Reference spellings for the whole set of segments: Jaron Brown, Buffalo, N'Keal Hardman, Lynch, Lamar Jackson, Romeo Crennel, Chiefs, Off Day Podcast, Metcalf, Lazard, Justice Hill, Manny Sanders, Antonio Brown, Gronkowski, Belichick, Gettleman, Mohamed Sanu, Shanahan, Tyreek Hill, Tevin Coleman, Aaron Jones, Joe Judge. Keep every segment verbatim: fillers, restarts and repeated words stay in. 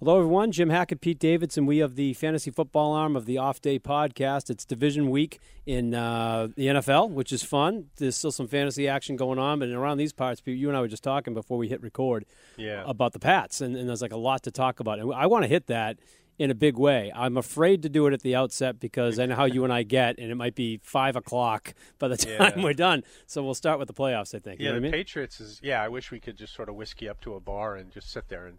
Hello, everyone. Jim Hackett, Pete Davidson. We have the fantasy football arm of the Off Day podcast. It's division week in uh, the N F L, which is fun. There's still some fantasy action going on, but around these parts, Pete, you and I were just talking before we hit record yeah. about the Pats, and, and there's like a lot to talk about. And I want to hit that in a big way. I'm afraid to do it at the outset because I know how you and I get, and it might be five o'clock by the time yeah. we're done. So we'll start with the playoffs, I think. You yeah, know what the I mean? Patriots is, yeah, I wish we could just sort of whiskey up to a bar and just sit there and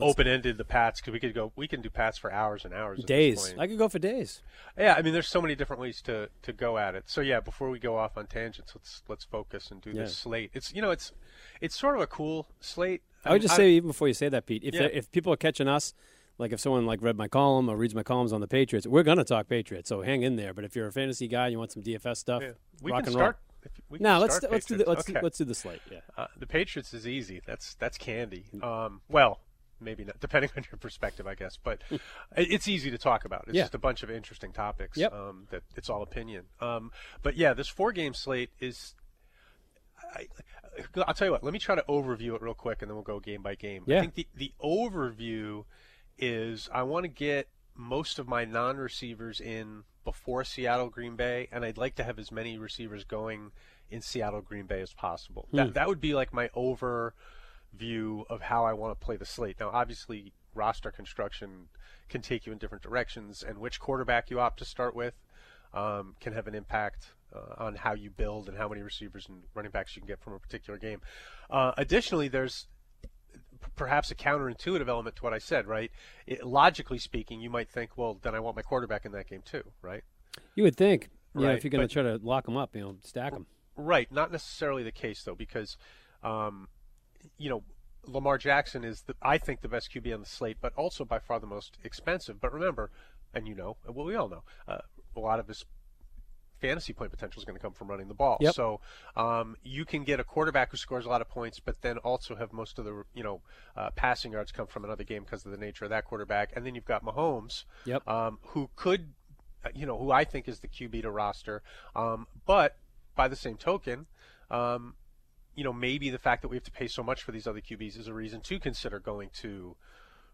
open-ended the Pats, because we could go. We can do Pats for hours and hours. Days. I could go for days. Yeah, I mean, there's so many different ways to, to go at it. So yeah, before we go off on tangents, let's let's focus and do yeah. this slate. It's you know, it's it's sort of a cool slate. I would I, just I, say even before you say that, Pete, if yeah. if people are catching us, like if someone like read my column or reads my columns on the Patriots, we're gonna talk Patriots. So hang in there. But if you're a fantasy guy, and you want some D F S stuff. Yeah. We rock can and start. Roll. Now let's do, let's do the, let's okay. do, let's do the slate. Yeah, uh, the Patriots is easy. That's that's candy. Um, well. Maybe not, depending on your perspective, I guess. But it's easy to talk about. It's yeah. just a bunch of interesting topics. Yep. Um, that it's all opinion. Um, but yeah, this four-game slate is. I, I'll tell you what. Let me try to overview it real quick, and then we'll go game by game. Yeah. I think the the overview is I want to get most of my non-receivers in before Seattle, Green Bay, and I'd like to have as many receivers going in Seattle, Green Bay as possible. Hmm. That that would be like my over. View of how I want to play the slate. Now, obviously, roster construction can take you in different directions, and which quarterback you opt to start with um, can have an impact uh, on how you build and how many receivers and running backs you can get from a particular game. Uh, additionally, there's p- perhaps a counterintuitive element to what I said, right? It, logically speaking, you might think, well, then I want my quarterback in that game too, right? You would think, yeah, right. if you're going to try to lock them up, you know, stack them. Right. Not necessarily the case, though, because um, you know, Lamar Jackson is, the, I think, the best Q B on the slate, but also by far the most expensive. But remember, and you know, well, we all know, uh, a lot of his fantasy point potential is going to come from running the ball. Yep. So um, you can get a quarterback who scores a lot of points, but then also have most of the, you know, uh, passing yards come from another game because of the nature of that quarterback. And then you've got Mahomes, yep. um, who could, you know, who I think is the Q B to roster. Um, but by the same token, um, you know, maybe the fact that we have to pay so much for these other Q Bs is a reason to consider going to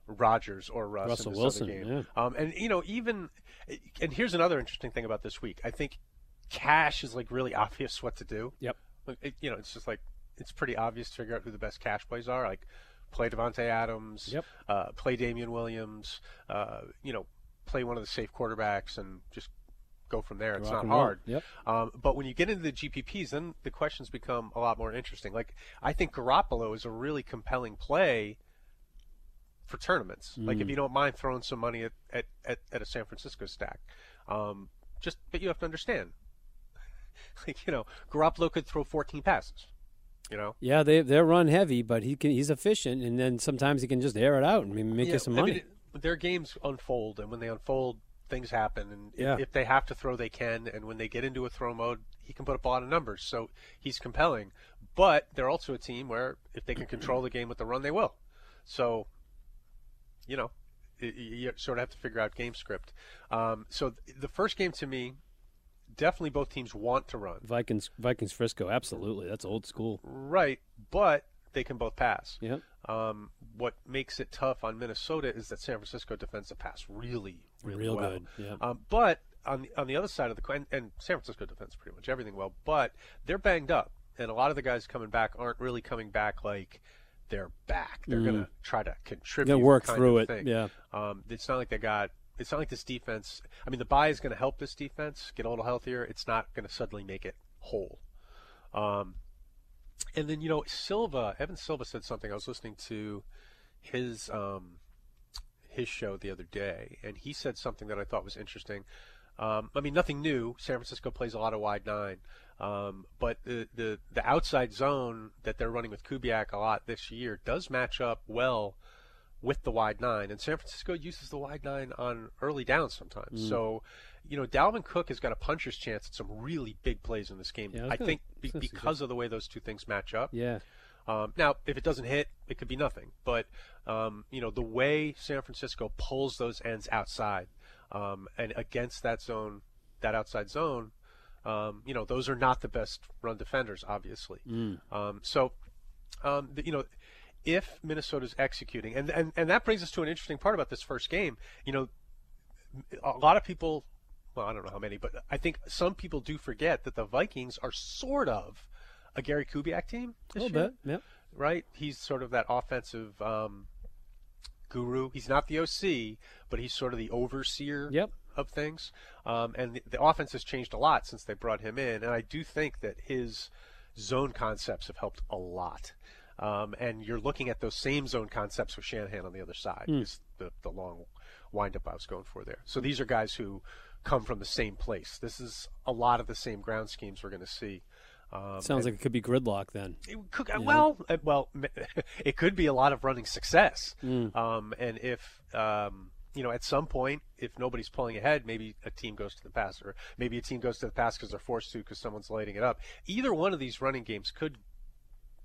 Rodgers or Russ Russell in this Wilson, other game. Yeah. Um, and, you know, even – and here's another interesting thing about this week. I think cash is, like, really obvious what to do. Yep. It, you know, it's just, like, it's pretty obvious to figure out who the best cash plays are. Like, play Devontae Adams, yep. uh, play Damian Williams, uh, you know, play one of the safe quarterbacks and just – go from there. It's not hard. Yep. Um, but when you get into the G P Ps, then the questions become a lot more interesting. Like, I think Garoppolo is a really compelling play for tournaments. Mm. Like, if you don't mind throwing some money at, at, at, at a San Francisco stack. Um, just, but you have to understand, like, you know, Garoppolo could throw fourteen passes. You know? Yeah, they, they're run heavy, but he can, he's efficient, and then sometimes he can just air it out and make yeah, you some money. I mean, their games unfold, and when they unfold, things happen, and yeah. if they have to throw, they can, and when they get into a throw mode, he can put up a lot of numbers, so he's compelling. But they're also a team where if they can control the game with the run, they will. So, you know, you sort of have to figure out game script. Um, so the first game to me, definitely both teams want to run. Vikings, Vikings Frisco, absolutely. That's old school. Right, but they can both pass. Yeah. Um, what makes it tough on Minnesota is that San Francisco defends the pass really, really Real well. Good. Yeah. Um, but on the, on the other side of the coin, and, and San Francisco defends pretty much everything well, but they're banged up, and a lot of the guys coming back aren't really coming back like they're back. They're mm. going to try to contribute. They'll work through it. Thing. Yeah. Um, it's not like they got. It's not like this defense. I mean, the bye is going to help this defense get a little healthier. It's not going to suddenly make it whole. Um, And then, you know, Silva, Evan Silva said something. I was listening to his um, his show the other day, and he said something that I thought was interesting. Um, I mean, nothing new. San Francisco plays a lot of wide nine. Um, but the, the, the outside zone that they're running with Kubiak a lot this year does match up well with the wide nine. And San Francisco uses the wide nine on early downs sometimes. Mm. So, you know, Dalvin Cook has got a puncher's chance at some really big plays in this game. Yeah, I, I gonna, think be, because of the way those two things match up. Yeah. Um, now, if it doesn't hit, it could be nothing. But, um, you know, the way San Francisco pulls those ends outside um, and against that zone, that outside zone, um, you know, those are not the best run defenders, obviously. Mm. Um, so, um, the, you know, if Minnesota's executing. And, and and that brings us to an interesting part about this first game. You know, a lot of people, well, I don't know how many, but I think some people do forget that the Vikings are sort of a Gary Kubiak team this year. A little bit, yeah. Right? He's sort of that offensive um, guru. He's not the O C, but he's sort of the overseer. Yep. Of things, um, and the, the offense has changed a lot since they brought him in, and I do think that his zone concepts have helped a lot. Um, and you're looking at those same zone concepts with Shanahan on the other side. Mm. Is the, the long wind-up I was going for there. So these are guys who come from the same place. This is a lot of the same ground schemes we're going to see. Um, Sounds like it could be gridlock then. It could, yeah. Well, it, well, it could be a lot of running success, mm. um, and if. Um, You know, at some point, if nobody's pulling ahead, maybe a team goes to the pass, or maybe a team goes to the pass because they're forced to because someone's lighting it up. Either one of these running games could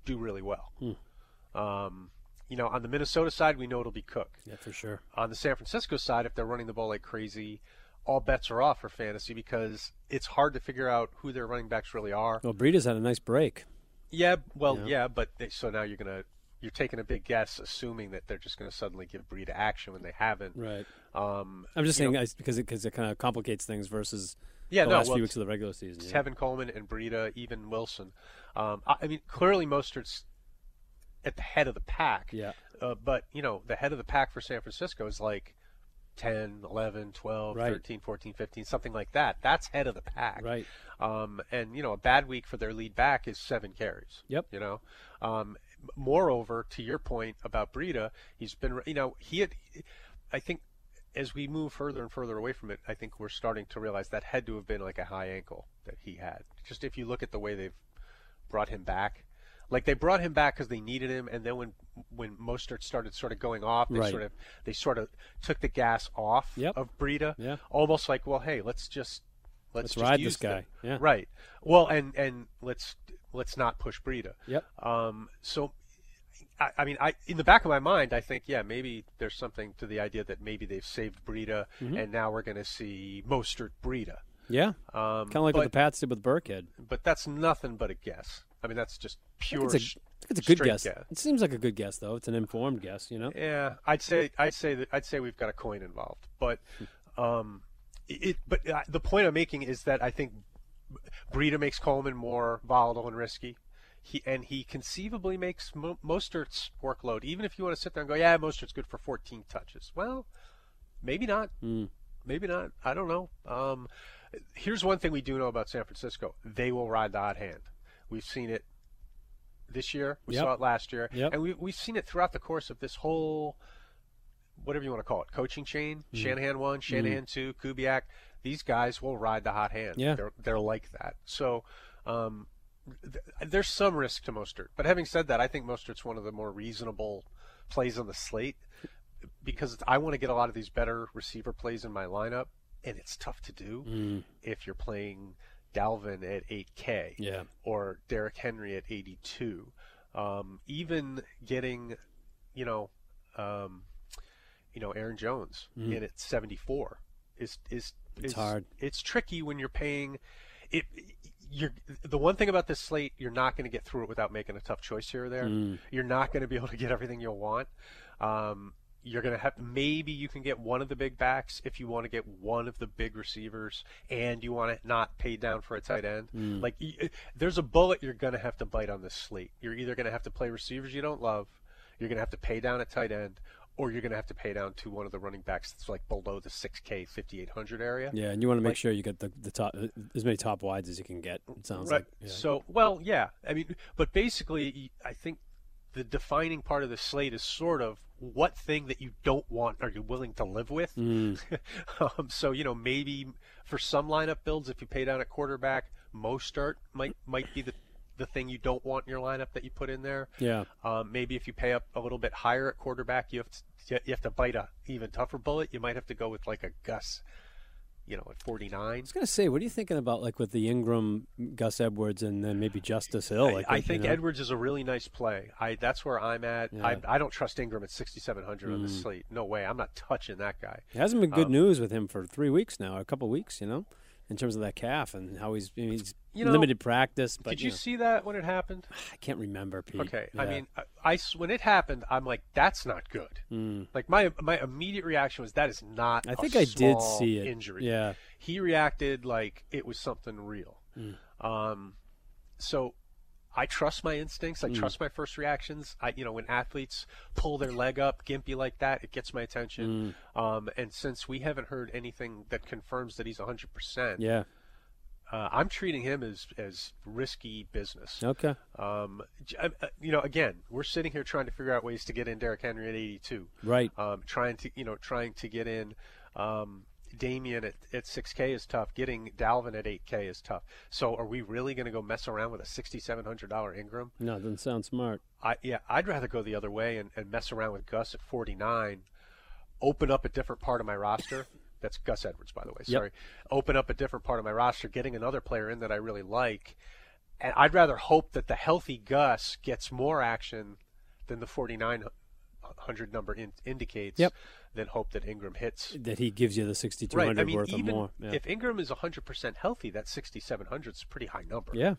do really well. Hmm. Um, you know, on the Minnesota side, we know it'll be Cook. Yeah, for sure. On the San Francisco side, if they're running the ball like crazy, all bets are off for fantasy because it's hard to figure out who their running backs really are. Well, Breida's had a nice break. Yeah, well, yeah, yeah but they, so now you're going to – you're taking a big guess, assuming that they're just going to suddenly give Breida action when they haven't. Right. Um, I'm just saying know, I, because it, cause it kind of complicates things versus yeah, the no, last well, few weeks of the regular season. Yeah. Tevin Coleman and Breida, even Wilson. Um, I, I mean, clearly Mostert's at the head of the pack. Yeah. Uh, but, you know, the head of the pack for San Francisco is like ten, eleven, twelve, right. thirteen, fourteen, fifteen, something like that. That's head of the pack. Right. Um, and, you know, a bad week for their lead back is seven carries. Yep. You know? Um Moreover, to your point about Breida, he's been, you know, he had, I think as we move further and further away from it, I think we're starting to realize that had to have been like a high ankle that he had. Just if you look at the way they've brought him back, like they brought him back because they needed him. And then when, when Mostert started sort of going off, they right. sort of, they sort of took the gas off yep. of Breida. Yeah. Almost like, well, hey, let's just, let's, let's just ride this guy. Yeah. Right. Well, and, and let's, let's not push Breida. Yep. Um, so, I, I mean, I in the back of my mind, I think, yeah, maybe there's something to the idea that maybe they've saved Breida, mm-hmm. and now we're going to see Mostert Breida. Yeah, um, kind of like but, what the Pats did with Burkhead. But that's nothing but a guess. I mean, that's just pure. It's a, it's a good guess. guess. It seems like a good guess, though. It's an informed guess, you know. Yeah, I'd say, I'd say that, I'd say we've got a coin involved. But, um, it. But the point I'm making is that I think Breida makes Coleman more volatile and risky. He, and he conceivably makes Mo- Mostert's workload, even if you want to sit there and go, yeah, Mostert's good for fourteen touches. Well, maybe not. Mm. Maybe not. I don't know. Um, here's one thing we do know about San Francisco. They will ride the hot hand. We've seen it this year. We yep. saw it last year. Yep. And we, we've seen it throughout the course of this whole, whatever you want to call it, coaching chain. Mm. Shanahan one, Shanahan mm. two, Kubiak. These guys will ride the hot hand. Yeah. They're, they're like that. So um, th- there's some risk to Mostert. But having said that, I think Mostert's one of the more reasonable plays on the slate because I want to get a lot of these better receiver plays in my lineup, and it's tough to do mm. if you're playing Dalvin at eight K yeah. or Derrick Henry at eighty-two. Um, even getting, you know, um, you know, Aaron Jones mm. in at seventy-four is is It's, it's hard. It's tricky when you're paying. It. You're the one thing about this slate. You're not going to get through it without making a tough choice here or there. Mm. You're not going to be able to get everything you'll want. Um, you're going to have. Maybe you can get one of the big backs if you want to get one of the big receivers, and you want to not pay down for a tight end. Mm. Like there's a bullet you're going to have to bite on this slate. You're either going to have to play receivers you don't love. You're going to have to pay down at tight end. Or you're going to have to pay down to one of the running backs that's like below the six K, fifty-eight hundred area. Yeah, and you want to make like, sure you get the, the top as many top wides as you can get, it sounds right. like. Yeah. So, well, yeah. I mean, but basically, I think the defining part of the slate is sort of what thing that you don't want are you willing to live with. Mm. um, so, you know, maybe for some lineup builds, if you pay down at quarterback, Mostert might might be the the thing you don't want in your lineup that you put in there. Yeah. Um, maybe if you pay up a little bit higher at quarterback, you have to, you have to bite a even tougher bullet. You might have to go with like a Gus, you know, at forty-nine. I was going to say, what are you thinking about like with the Ingram, Gus Edwards, and then maybe Justice Hill? Like, I, I think you know? Edwards is a really nice play. I That's where I'm at. Yeah. I, I don't trust Ingram at sixty-seven hundred mm. on the slate. No way. I'm not touching that guy. It hasn't been good um, news with him for three weeks now, a couple weeks, you know? in terms of that calf and how he's, I mean, he's you know, limited practice. But, did you, you know. see that when it happened? I can't remember, Pete. Okay. Yeah. I mean, I, I, when it happened, I'm like, that's not good. Mm. Like, my my immediate reaction was, that is not I a think I did see it. Injury. Yeah. He reacted like it was something real. Mm. Um, so I trust my instincts. I mm. trust my first reactions. I, you know, when athletes pull their leg up, gimpy like that, it gets my attention. Mm. Um, and since we haven't heard anything that confirms that he's one hundred percent, yeah, uh, I'm treating him as, as risky business. Okay. Um, you know, again, we're sitting here trying to figure out ways to get in Derrick Henry at eighty-two. Right. Um, trying to, you know, trying to get in. Um, Damian at, at six K is tough. Getting Dalvin at eight K is tough. So are we really going to go mess around with a six thousand seven hundred dollars Ingram? No, that doesn't sound smart. I Yeah, I'd rather go the other way and, and mess around with Gus at forty-nine, open up a different part of my roster. That's Gus Edwards, by the way. Sorry. Yep. Open up a different part of my roster, getting another player in that I really like. And I'd rather hope that the healthy Gus gets more action than the forty-nine hundred number in, indicates. Yep. Than hope that Ingram hits. That he gives you the sixty-two hundred right. I mean, worth even or more. Yeah. If Ingram is one hundred percent healthy, that sixty-seven hundred is a pretty high number. Yeah.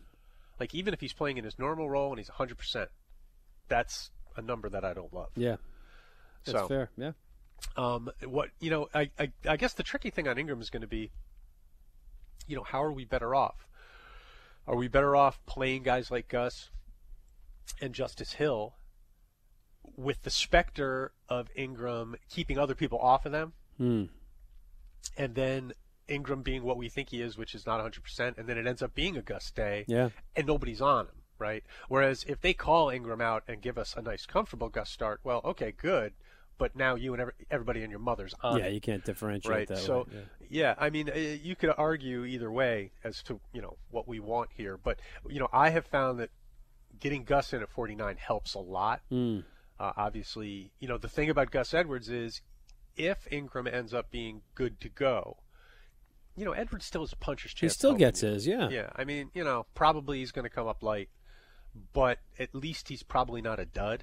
Like, even if he's playing in his normal role and he's one hundred percent, that's a number that I don't love. Yeah. That's so, fair. Yeah. Um, what, you know, I, I, I guess the tricky thing on Ingram is going to be, you know, how are we better off? Are we better off playing guys like Gus and Justice Hill with the specter of Ingram keeping other people off of them, mm. and then Ingram being what we think he is, which is not one hundred percent, and then it ends up being a Gus day, yeah. and nobody's on him, right? Whereas if they call Ingram out and give us a nice, comfortable Gus start, well, okay, good, but now you and every, everybody and your mother's on yeah, him. You can't differentiate right? that so, way. Yeah. yeah, I mean, you could argue either way as to, you know, what we want here, but, you know, I have found that getting Gus in at forty-nine helps a lot. Mm. Uh, obviously, you know, the thing about Gus Edwards is if Ingram ends up being good to go, you know, Edwards still has a puncher's chance. He still gets his, yeah. Yeah, I mean, you know, probably he's going to come up light, but at least he's probably not a dud.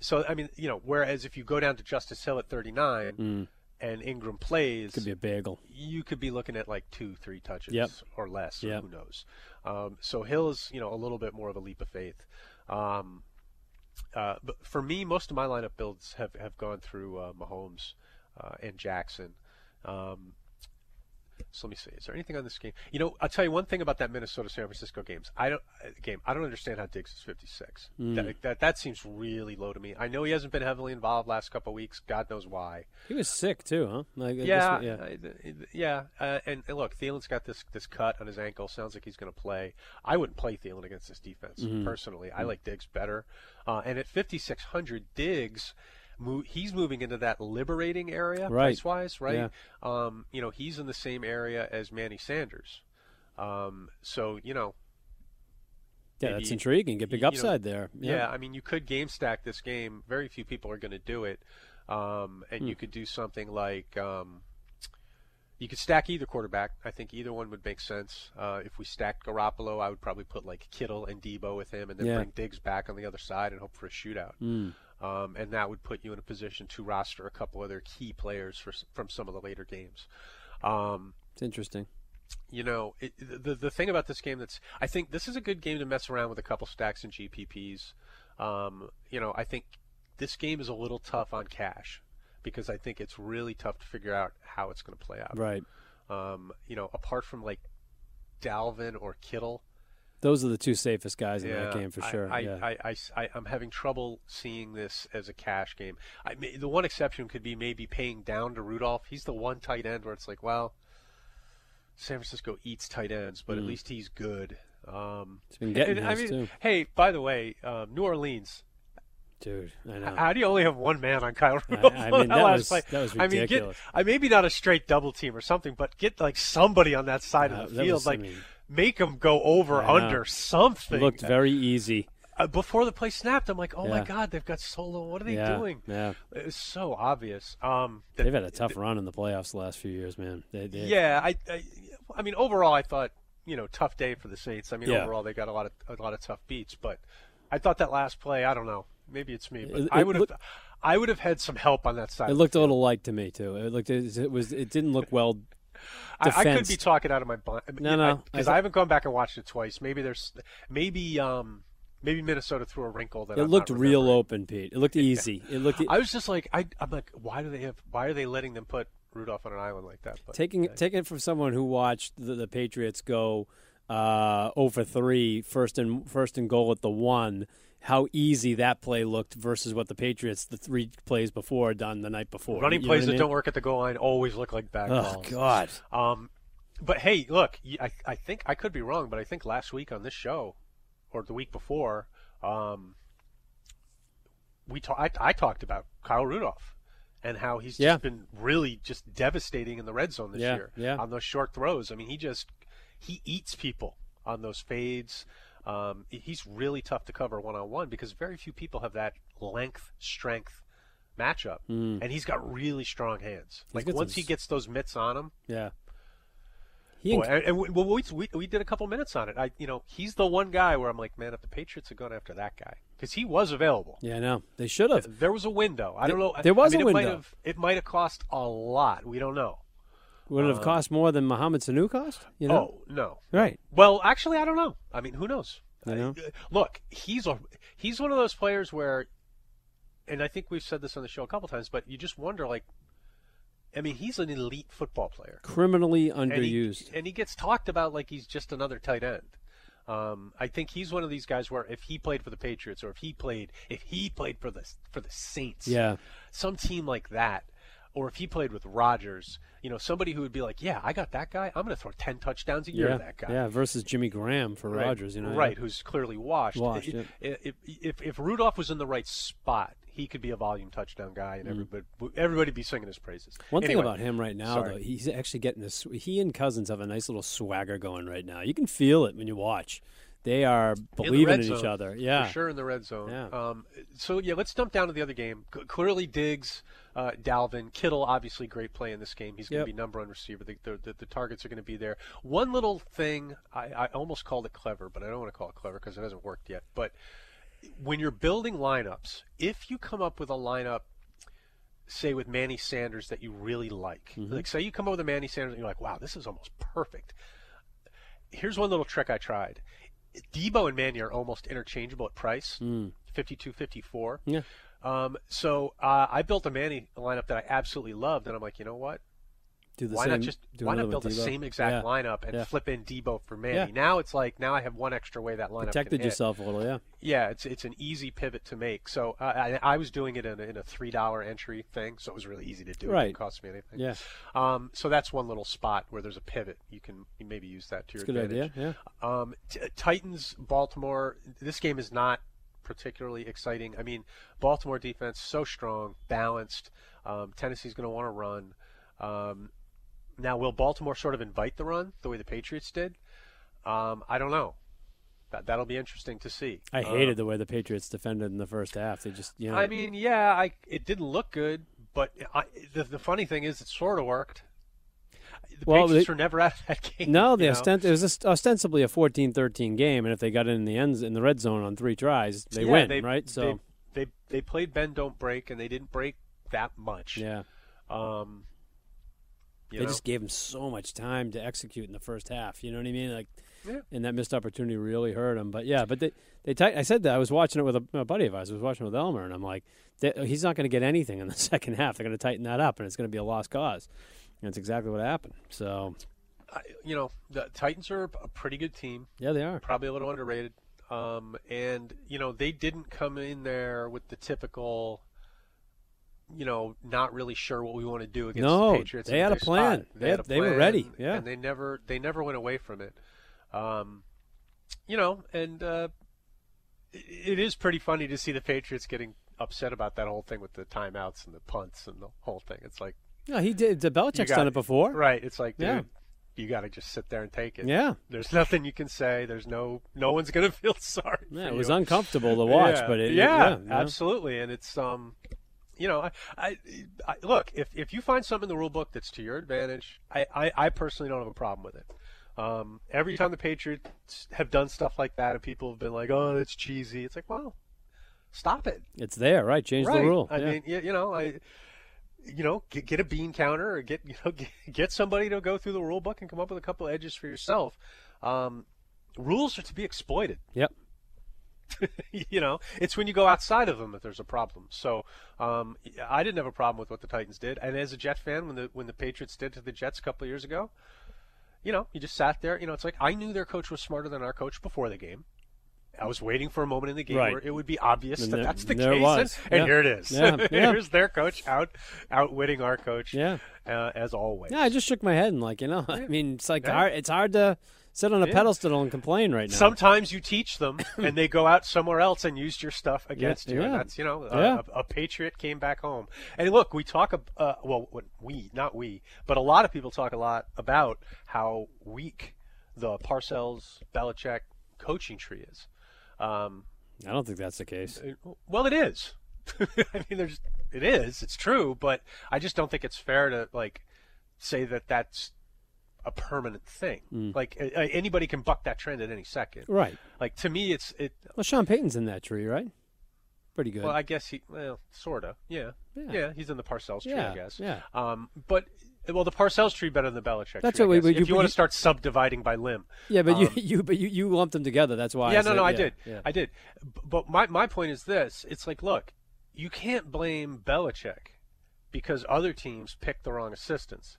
So, I mean, you know, whereas if you go down to Justice Hill at thirty-nine mm. and Ingram plays. Could be a bagel. You could be looking at like two, three touches yep. or less. Yep. Who knows? Um, so Hill is, you know, a little bit more of a leap of faith. Um Uh, but for me, most of my lineup builds have, have gone through uh, Mahomes uh, and Jackson. Um, so let me see. Is there anything on this game? You know, I'll tell you one thing about that Minnesota-San Francisco games. I don't game. I don't understand how Diggs is fifty-six. Mm. That, that that seems really low to me. I know he hasn't been heavily involved last couple of weeks. God knows why. He was sick too, huh? Like, yeah, this, yeah, yeah. Uh, and, and look, Thielen's got this this cut on his ankle. Sounds like he's going to play. I wouldn't play Thielen against this defense mm. personally. Mm. I like Diggs better. Uh, and at fifty-six hundred, Diggs. He's moving into that liberating area, right. price-wise, right? Yeah. Um, you know, he's in the same area as Manny Sanders. Um, so, you know. Yeah, maybe, that's intriguing. Get big upside know, there. Yeah. yeah, I mean, you could game stack this game. Very few people are going to do it. Um, and hmm. you could do something like um, you could stack either quarterback. I think either one would make sense. Uh, if we stacked Garoppolo, I would probably put, like, Kittle and Debo with him and then yeah. bring Diggs back on the other side and hope for a shootout. Hmm. Um, and that would put you in a position to roster a couple other key players for, from some of the later games. Um, it's interesting. You know, it, the the thing about this game that's – I think this is a good game to mess around with a couple stacks and G P Ps. Um, you know, I think this game is a little tough on cash because I think it's really tough to figure out how it's going to play out. Right. Um, you know, apart from, like, Dalvin or Kittle, those are the two safest guys in yeah, that game for sure. I, yeah. I, I, I, I'm having trouble seeing this as a cash game. I, the one exception could be maybe paying down to Rudolph. He's the one tight end where it's like, well, San Francisco eats tight ends, but mm. at least he's good. Um, it's been getting and, I mean, too. Hey, by the way, um, New Orleans. Dude, I know. How do you only have one man on Kyle Rudolph? I, I mean, that, that, was, that was ridiculous. I mean, get, I, maybe not a straight double team or something, but get like somebody on that side uh, of the field. Was, like. I mean, make them go over, yeah. under something. It looked very easy. Uh, before the play snapped, I'm like, oh, yeah. my God, they've got solo. What are they yeah. doing? Yeah. It was so obvious. Um, the, they've had a tough the, run in the playoffs the last few years, man. They, they, yeah. I, I I mean, overall, I thought, you know, tough day for the Saints. I mean, yeah. overall, they got a lot of a lot of tough beats. But I thought that last play, I don't know. Maybe it's me. But it, I would have I would have had some help on that side. It looked a little light to me, too. It looked it was it didn't look well I, I could be talking out of my butt. No, you know, no, because I, I haven't gone back and watched it twice. Maybe there's, maybe, um, maybe Minnesota threw a wrinkle that it I'm looked not real open, Pete. It looked easy. It looked. E- I was just like, I, I'm like, why do they have? Why are they letting them put Rudolph on an island like that? But, taking okay. taking it from someone who watched the, the Patriots go uh, oh for three, first and first and goal at the one. How easy that play looked versus what the Patriots, the three plays before, done the night before. Running you plays that I mean? don't work at the goal line always look like back balls. Oh, God. Um, but, hey, look, I, I think I could be wrong, but I think last week on this show or the week before, um, we ta- I, I talked about Kyle Rudolph and how he's yeah. just been really just devastating in the red zone this yeah, year yeah. on those short throws. I mean, he just – he eats people on those fades. Um, he's really tough to cover one-on-one because very few people have that length, strength matchup. Mm. And he's got really strong hands. He's like once some... he gets those mitts on him. Yeah. Boy, and and we, well, we, we did a couple minutes on it. I, you know, he's the one guy where I'm like, man, if the Patriots had gone after that guy, because he was available. Yeah, I know. They should have. There was a window. I there, don't know. There was I mean, a it window. Might have, it might have cost a lot. We don't know. Would it have um, cost more than Mohamed Sanu cost? You know? Oh, no. Right. Well, actually, I don't know. I mean, who knows? You know? I, look, he's a, he's one of those players where, and I think we've said this on the show a couple times, but you just wonder, like, I mean, he's an elite football player. Criminally underused. And he, and he gets talked about like he's just another tight end. Um, I think he's one of these guys where if he played for the Patriots or if he played if he played for the, for the Saints, yeah, some team like that, or if he played with Rodgers, you know, somebody who would be like, yeah, I got that guy. I'm going to throw ten touchdowns a year yeah, to that guy. Yeah, versus Jimmy Graham for right. Rodgers, you know. Right, yeah. Who's clearly washed. washed it, yeah. it, it, if, if Rudolph was in the right spot, he could be a volume touchdown guy, and mm. everybody everybody would be singing his praises. One anyway, thing about him right now, sorry. though, he's actually getting this. He and Cousins have a nice little swagger going right now. You can feel it when you watch. They are believing in, in each other. Yeah, for sure in the red zone. Yeah. Um, so, yeah, let's jump down to the other game. C- clearly Diggs, uh, Dalvin, Kittle, obviously great play in this game. He's going to yep. be number one receiver. The, the, the, the targets are going to be there. One little thing, I, I almost called it clever, but I don't want to call it clever because it hasn't worked yet. But when you're building lineups, if you come up with a lineup, say with Manny Sanders that you really like, mm-hmm. like say you come up with a Manny Sanders and you're like, wow, this is almost perfect. Here's one little trick I tried. Debo and Manny are almost interchangeable at price, mm. fifty-two fifty-four. Yeah. Um, so uh, I built a Manny lineup that I absolutely loved, and I'm like, you know what? Do the why same, not just why not build the same exact yeah. lineup and yeah. flip in Debo for Manny? Yeah. Now it's like now I have one extra way that lineup protected can yourself hit. a little, yeah. Yeah, it's it's an easy pivot to make. So uh, I, I was doing it in a, in a three dollar entry thing, so it was really easy to do. Right. It didn't cost me anything. Yeah. Um. So that's one little spot where there's a pivot. You can you maybe use that to your that's advantage. Good idea. Yeah. Um. T- Titans Baltimore. This game is not particularly exciting. I mean, Baltimore defense so strong, balanced. Um. Tennessee's going to want to run. Um. Now, will Baltimore sort of invite the run the way the Patriots did? Um, I don't know. That, that'll be interesting to see. I hated um, the way the Patriots defended in the first half. They just, you know. I mean, yeah, I, it didn't look good, but I, the, the funny thing is it sort of worked. The well, Patriots they, were never out of that game. No, they ostent- it was ostensibly a fourteen thirteen game, and if they got in the end in the red zone on three tries, they yeah, win, they, right? So they, they they played bend, don't break, and they didn't break that much. Yeah. Um. You they know? just gave him so much time to execute in the first half. You know what I mean? Like, yeah. And that missed opportunity really hurt him. But, yeah, but they, they t- I said that. I was watching it with a, a buddy of ours. I was watching it with Elmer, and I'm like, they, he's not going to get anything in the second half. They're going to tighten that up, and it's going to be a lost cause. And that's exactly what happened. So, I, you know, the Titans are a pretty good team. Yeah, they are. Probably a little underrated. Um, and, you know, they didn't come in there with the typical – you know, not really sure what we want to do against no, the Patriots. No, they had a plan. They, they, had a plan. They were ready. Yeah, and they never, they never went away from it. Um, you know, and uh, it, it is pretty funny to see the Patriots getting upset about that whole thing with the timeouts and the punts and the whole thing. It's like, no, he did. The Belichick's gotta, done it before, right? It's like, dude, yeah. you got to just sit there and take it. Yeah, there's nothing you can say. There's no, no one's gonna feel sorry. Yeah, for it was you. uncomfortable to watch, yeah. but it, yeah, yeah, yeah, absolutely, and it's um. You know, I, I, I look, if, if you find something in the rule book that's to your advantage, I, I, I personally don't have a problem with it. Um, every time the Patriots have done stuff like that and people have been like, oh, it's cheesy, it's like, well, stop it. It's there, right? Change right. the rule. I yeah. mean, you, you know, I you know, get, get a bean counter or get, you know, get, get somebody to go through the rule book and come up with a couple of edges for yourself. Um, rules are to be exploited. Yep. You know, it's when you go outside of them that there's a problem. So um, I didn't have a problem with what the Titans did. And as a Jet fan, when the when the Patriots did to the Jets a couple of years ago, you know, you just sat there. You know, it's like I knew their coach was smarter than our coach before the game. I was waiting for a moment in the game right. where it would be obvious and that there, that's the case. Was. And yeah. here it is. Yeah. Yeah. Here's their coach out outwitting our coach yeah. uh, as always. Yeah, I just shook my head and like, you know, yeah. I mean, it's like yeah. hard, it's hard to sit on a yeah. pedestal and complain right now. Sometimes you teach them and they go out somewhere else and use your stuff against yeah. you. Yeah. And that's, you know, yeah. a, a Patriot came back home. And look, we talk uh, – well, we, not we, but a lot of people talk a lot about how weak the Parcells, Belichick coaching tree is. Um, I don't think that's the case. Well, it is. I mean, there's, it is. It's true, but I just don't think it's fair to like say that that's a permanent thing. Mm. Like uh, anybody can buck that trend at any second, right? Like to me, it's it. Well, Sean Payton's in that tree, right? Pretty good. Well, I guess he. Well, sorta. Yeah. Yeah. Yeah, he's in the Parcells tree, yeah. I guess. Yeah. Um, but. Well, the Parcells tree better than the Belichick That's tree. What we, you, if you want to start subdividing by limb, yeah, but um, you, you but you, you lumped them together. That's why. Yeah, I no, said, no, I yeah, did, yeah. I did. But my my point is this: it's like, look, you can't blame Belichick because other teams picked the wrong assistants,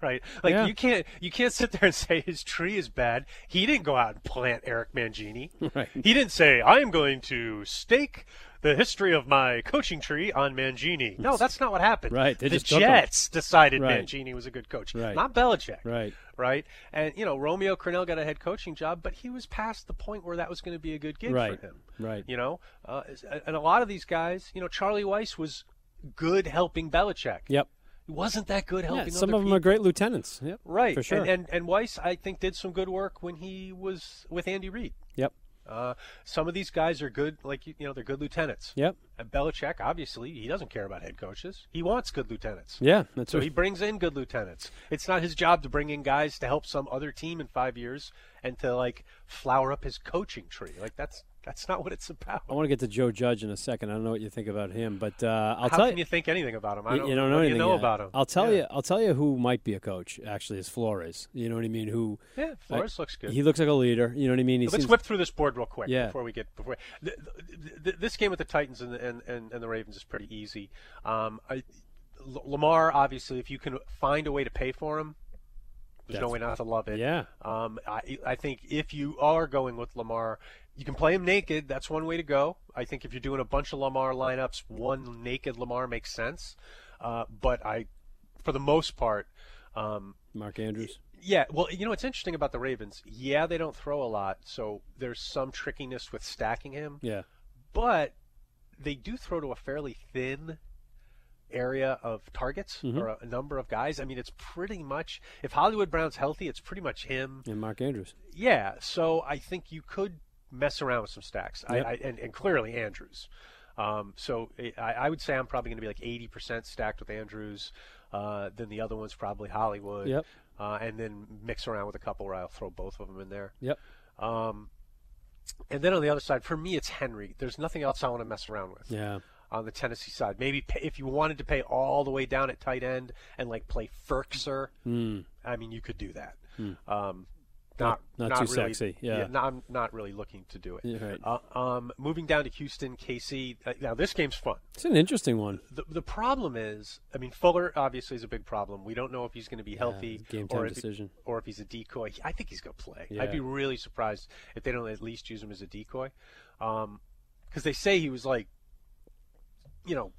right? Like yeah. you can't you can't sit there and say his tree is bad. He didn't go out and plant Eric Mangini. Right. He didn't say I am going to stake the history of my coaching tree on Mangini. No, that's not what happened. Right. They the just Jets decided right. Mangini was a good coach, right. not Belichick. Right. Right. And, you know, Romeo Crennel got a head coaching job, but he was past the point where that was going to be a good gig right. for him. Right. You know, uh, and a lot of these guys, you know, Charlie Weiss was good helping Belichick. Yep. He wasn't that good helping yeah, some other of them people. Are great lieutenants. Yep. Right. For sure. And, and, and Weiss, I think, did some good work when he was with Andy Reid. Yep. Uh, some of these guys are good, like, you know, they're good lieutenants. Yep. And Belichick, obviously, he doesn't care about head coaches. He wants good lieutenants. Yeah, that's so right. So he brings in good lieutenants. It's not his job to bring in guys to help some other team in five years and to, like, flower up his coaching tree. Like, that's that's not what it's about. I want to get to Joe Judge in a second. I don't know what you think about him, but uh, I'll How tell you. How can you think anything about him? I don't, you don't know anything. You know yet. About him. I'll tell yeah. you. I'll tell you who might be a coach. Actually, is Flores. You know what I mean? Who? Yeah, Flores like, looks good. He looks like a leader. You know what I mean? He Let's seems, whip through this board real quick yeah. before we get before th- th- th- this game with the Titans and the, and, and, and the Ravens is pretty easy. Um, I, L- Lamar, obviously, if you can find a way to pay for him. There's That's no way not to love it. Yeah. Um, I, I think if you are going with Lamar, you can play him naked. That's one way to go. I think if you're doing a bunch of Lamar lineups, one naked Lamar makes sense. Uh, but I, for the most part. Um, Mark Andrews. Yeah. Well, you know, what's interesting about the Ravens. Yeah, they don't throw a lot. So there's some trickiness with stacking him. Yeah. But they do throw to a fairly thin area of targets mm-hmm. or a, a number of guys. I mean, it's pretty much, if Hollywood Brown's healthy, it's pretty much him. And Mark Andrews. Yeah. So I think you could mess around with some stacks. Yep. I, I, and, and clearly Andrews. Um, so I, I would say I'm probably going to be like eighty percent stacked with Andrews. Uh, then the other one's probably Hollywood. Yep. Uh, and then mix around with a couple where I'll throw both of them in there. Yep. Um, and then on the other side, for me, it's Henry. There's nothing else I want to mess around with. Yeah. On the Tennessee side, maybe pay, if you wanted to pay all the way down at tight end and like play Ferkser, mm. I mean you could do that. Mm. Um, not, not not too really, sexy. Yeah, yeah not, I'm not really looking to do it. Yeah, right. uh, um, moving down to Houston, K C. Uh, now this game's fun. It's an interesting one. The, the problem is, I mean Fuller obviously is a big problem. We don't know if he's going to be healthy yeah, game time or if decision. He, or if he's a decoy. I think he's going to play. Yeah. I'd be really surprised if they don't at least use him as a decoy, because um, they say he was like. You know,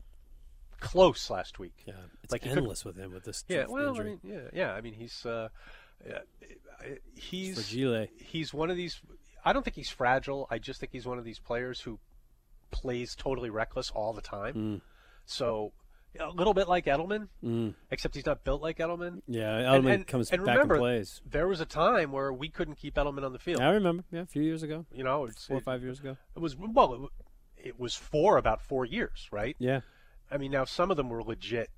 close last week. Yeah, it's like endless with him with this. Yeah, well, injury. I mean, yeah, yeah. I mean, he's uh, he's fragile. He's one of these. I don't think he's fragile. I just think he's one of these players who plays totally reckless all the time. Mm. So a little bit like Edelman, mm. except he's not built like Edelman. Yeah, Edelman and, and, comes and back remember, and plays. There was a time where we couldn't keep Edelman on the field. I remember. Yeah, a few years ago. You know, it's, four or five years ago. It was well. It, It was for about four years, right? Yeah. I mean, now some of them were legit,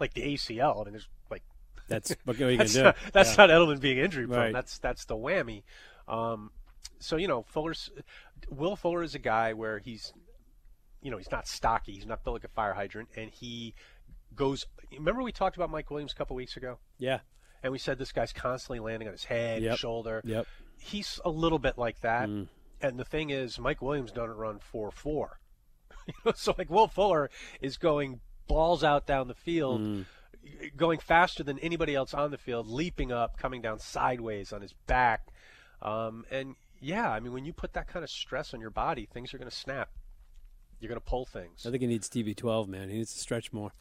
like the A C L. I mean, there's like that's what you that's can do. Not, that's yeah. not Edelman being injury prone. Right. That's that's the whammy. Um, so you know, Fuller's Will Fuller is a guy where he's, you know, he's not stocky. He's not built like a fire hydrant, and he goes. Remember we talked about Mike Williams a couple weeks ago? Yeah. And we said this guy's constantly landing on his head, yep. shoulder. Yep. He's a little bit like that. Mm. And the thing is, Mike Williams doesn't run four four. You know, so, like, Will Fuller is going balls out down the field, mm. going faster than anybody else on the field, leaping up, coming down sideways on his back. Um, and, yeah, I mean, when you put that kind of stress on your body, things are going to snap. You're going to pull things. I think he needs T B twelve, man. He needs to stretch more.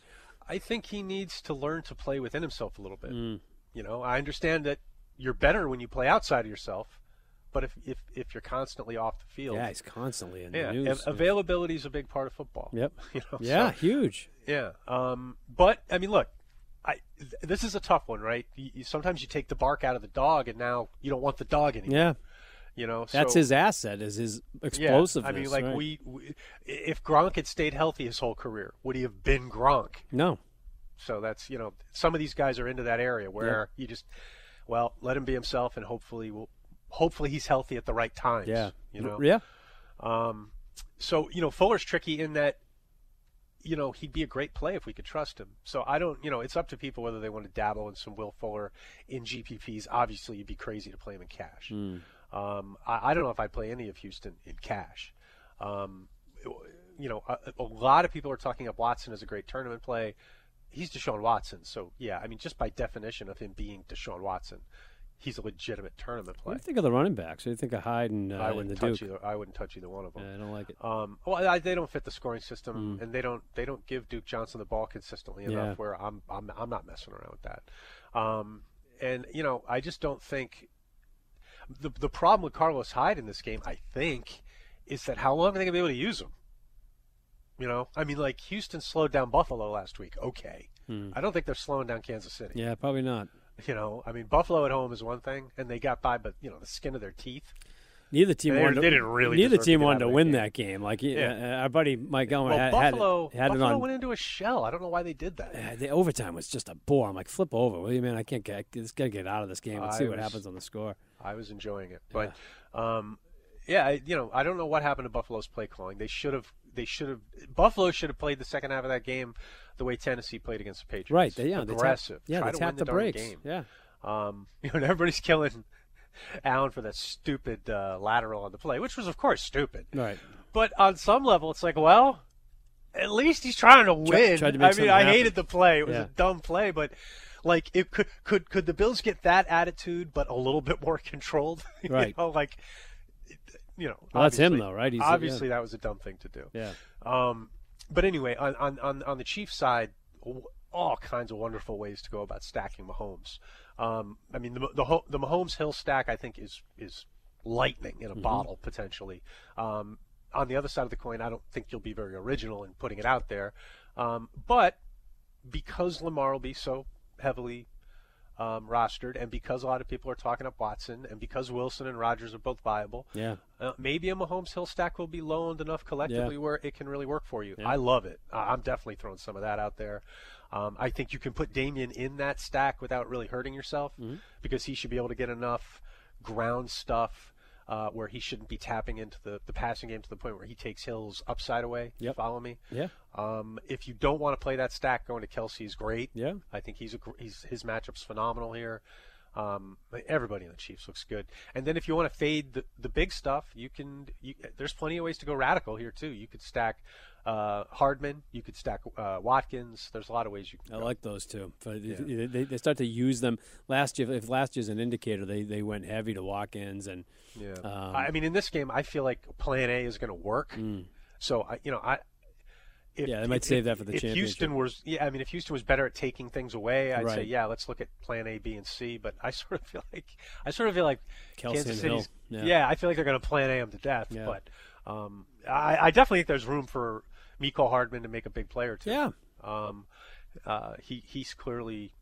I think he needs to learn to play within himself a little bit. Mm. You know, I understand that you're better when you play outside of yourself. But if, if if you're constantly off the field. Yeah, he's constantly in the yeah, news. Availability is a big part of football. Yep. You know, yeah, so, huge. Yeah. Um, but, I mean, look, I th- this is a tough one, right? You, you, sometimes you take the bark out of the dog, and now you don't want the dog anymore. Yeah. You know, so, that's his asset, is his explosiveness. Yeah, I mean, like, right. we, we if Gronk had stayed healthy his whole career, would he have been Gronk? No. So that's, you know, some of these guys are into that area where yeah. you just, well, let him be himself, and hopefully we'll. Hopefully he's healthy at the right times. Yeah. You know? Yeah. Um, so, you know, Fuller's tricky in that, you know, he'd be a great play if we could trust him. So I don't, you know, it's up to people whether they want to dabble in some Will Fuller in G P Ps. Obviously, you'd be crazy to play him in cash. Mm. Um, I, I don't know if I'd play any of Houston in cash. Um, you know, a, a lot of people are talking up Watson as a great tournament play. He's Deshaun Watson. So, yeah, I mean, just by definition of him being Deshaun Watson, he's a legitimate tournament player. What do you think of the running backs? What do you think of Hyde and, uh, I wouldn't and the touch Duke? Either, I wouldn't touch either one of them. Yeah, I don't like it. Um, well, I, they don't fit the scoring system, mm. and they don't they don't give Duke Johnson the ball consistently enough. Yeah. Where I'm I'm I'm not messing around with that. Um, and you know, I just don't think the the problem with Carlos Hyde in this game, I think, is that how long are they gonna be able to use him? You know, I mean, like Houston slowed down Buffalo last week. Okay, mm. I don't think they're slowing down Kansas City. Yeah, probably not. You know, I mean, Buffalo at home is one thing, and they got by, but, you know, the skin of their teeth. Neither team they, wanted to, they didn't really neither team wanted to win game. that game. Like, yeah. uh, our buddy Mike Elmer well, had, Buffalo, had, had Buffalo it on. Went into a shell. I don't know why they did that. Uh, the overtime was just a bore. I'm like, flip over, will you, man? I can't get – just got to get out of this game and I see was, what happens on the score. I was enjoying it. But, yeah, um, yeah I, you know, I don't know what happened to Buffalo's play calling. They should have – They should have. Buffalo should have played the second half of that game the way Tennessee played against the Patriots. Right. They, yeah. Aggressive. They tap, yeah. They tapped the, the brakes. Game. Yeah. Um, you know, and everybody's killing Allen for that stupid uh, lateral on the play, which was, of course, stupid. Right. But on some level, it's like, well, at least he's trying to win. Try, to I mean, I happen. hated the play. It was yeah. a dumb play, but. Like, it could could could the Bills get that attitude, but a little bit more controlled? Right. You know, like. You know, well, that's him though, right? He's, obviously, yeah. that was a dumb thing to do. Yeah. Um, but anyway, on on on the Chiefs side, all kinds of wonderful ways to go about stacking Mahomes. Um, I mean, the the, the Mahomes Hill stack, I think, is is lightning in a mm-hmm. bottle potentially. Um, on the other side of the coin, I don't think you'll be very original in putting it out there. Um, but because Lamar will be so heavily. Um, rostered, and because a lot of people are talking up Watson, and because Wilson and Rodgers are both viable, yeah, uh, maybe a Mahomes Hill stack will be loaned enough collectively yeah. where it can really work for you. Yeah. I love it. Uh, I'm definitely throwing some of that out there. Um, I think you can put Damien in that stack without really hurting yourself mm-hmm. because he should be able to get enough ground stuff uh, where he shouldn't be tapping into the, the passing game to the point where he takes Hill's upside away. Yep. Follow me? Yeah. Um, if you don't want to play that stack, going to Kelsey is great. Yeah, I think he's a, he's his matchup's phenomenal here. Um, everybody in the Chiefs looks good. And then if you want to fade the, the big stuff, you can. You, there's plenty of ways to go radical here too. You could stack uh, Hardman. You could stack uh, Watkins. There's a lot of ways you can. I go. like those too. But yeah. they, they start to use them last year. If last year's an indicator, they they went heavy to Watkins and. Yeah. Um, I mean, in this game, I feel like Plan A is going to work. Mm. So I, you know, I. If, yeah, they might if, save that for the if championship. Houston was, yeah, I mean, if Houston was better at taking things away, I'd right. say, yeah, let's look at Plan A, B, and C. But I sort of feel like, I sort of feel like Kelsey Kansas City's, yeah. yeah, I feel like they're going to Plan A them to death. Yeah. But um, I, I definitely think there's room for N'Keal Hardman to make a big play or two. Yeah, um, uh, he he's clearly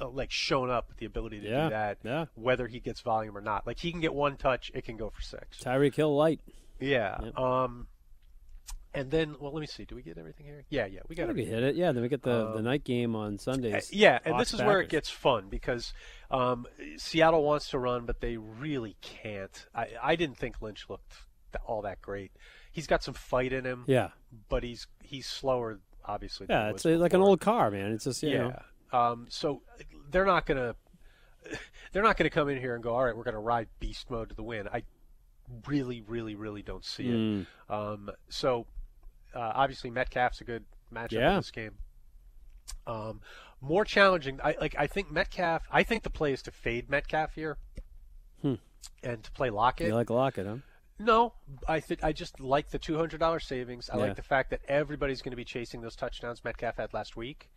uh, like shown up with the ability to yeah. do that. Yeah. Whether he gets volume or not, like he can get one touch, it can go for six. Tyreek Hill light. Yeah. Yep. Um. And then, well, let me see. Do we get everything here? Yeah, yeah, we got. We hit it. Yeah, then we get the, um, the night game on Sundays. Yeah, and this is where it gets fun because um, Seattle wants to run, but they really can't. I, I didn't think Lynch looked all that great. He's got some fight in him. Yeah, but he's he's slower. obviously. Yeah, it's like an old car, man. It's just, you yeah. know. Um, so they're not going to they're not going to come in here and go, all right, we're going to ride beast mode to the win. I really, really, really don't see mm. it. Um, so uh, obviously Metcalf's a good matchup yeah. in this game. Um, more challenging. I like. I think Metcalf. I think the play is to fade Metcalf here, hmm. and to play Lockett. You like Lockett, huh? No, I think I just like the two hundred dollars savings. I yeah. like the fact that everybody's going to be chasing those touchdowns Metcalf had last week.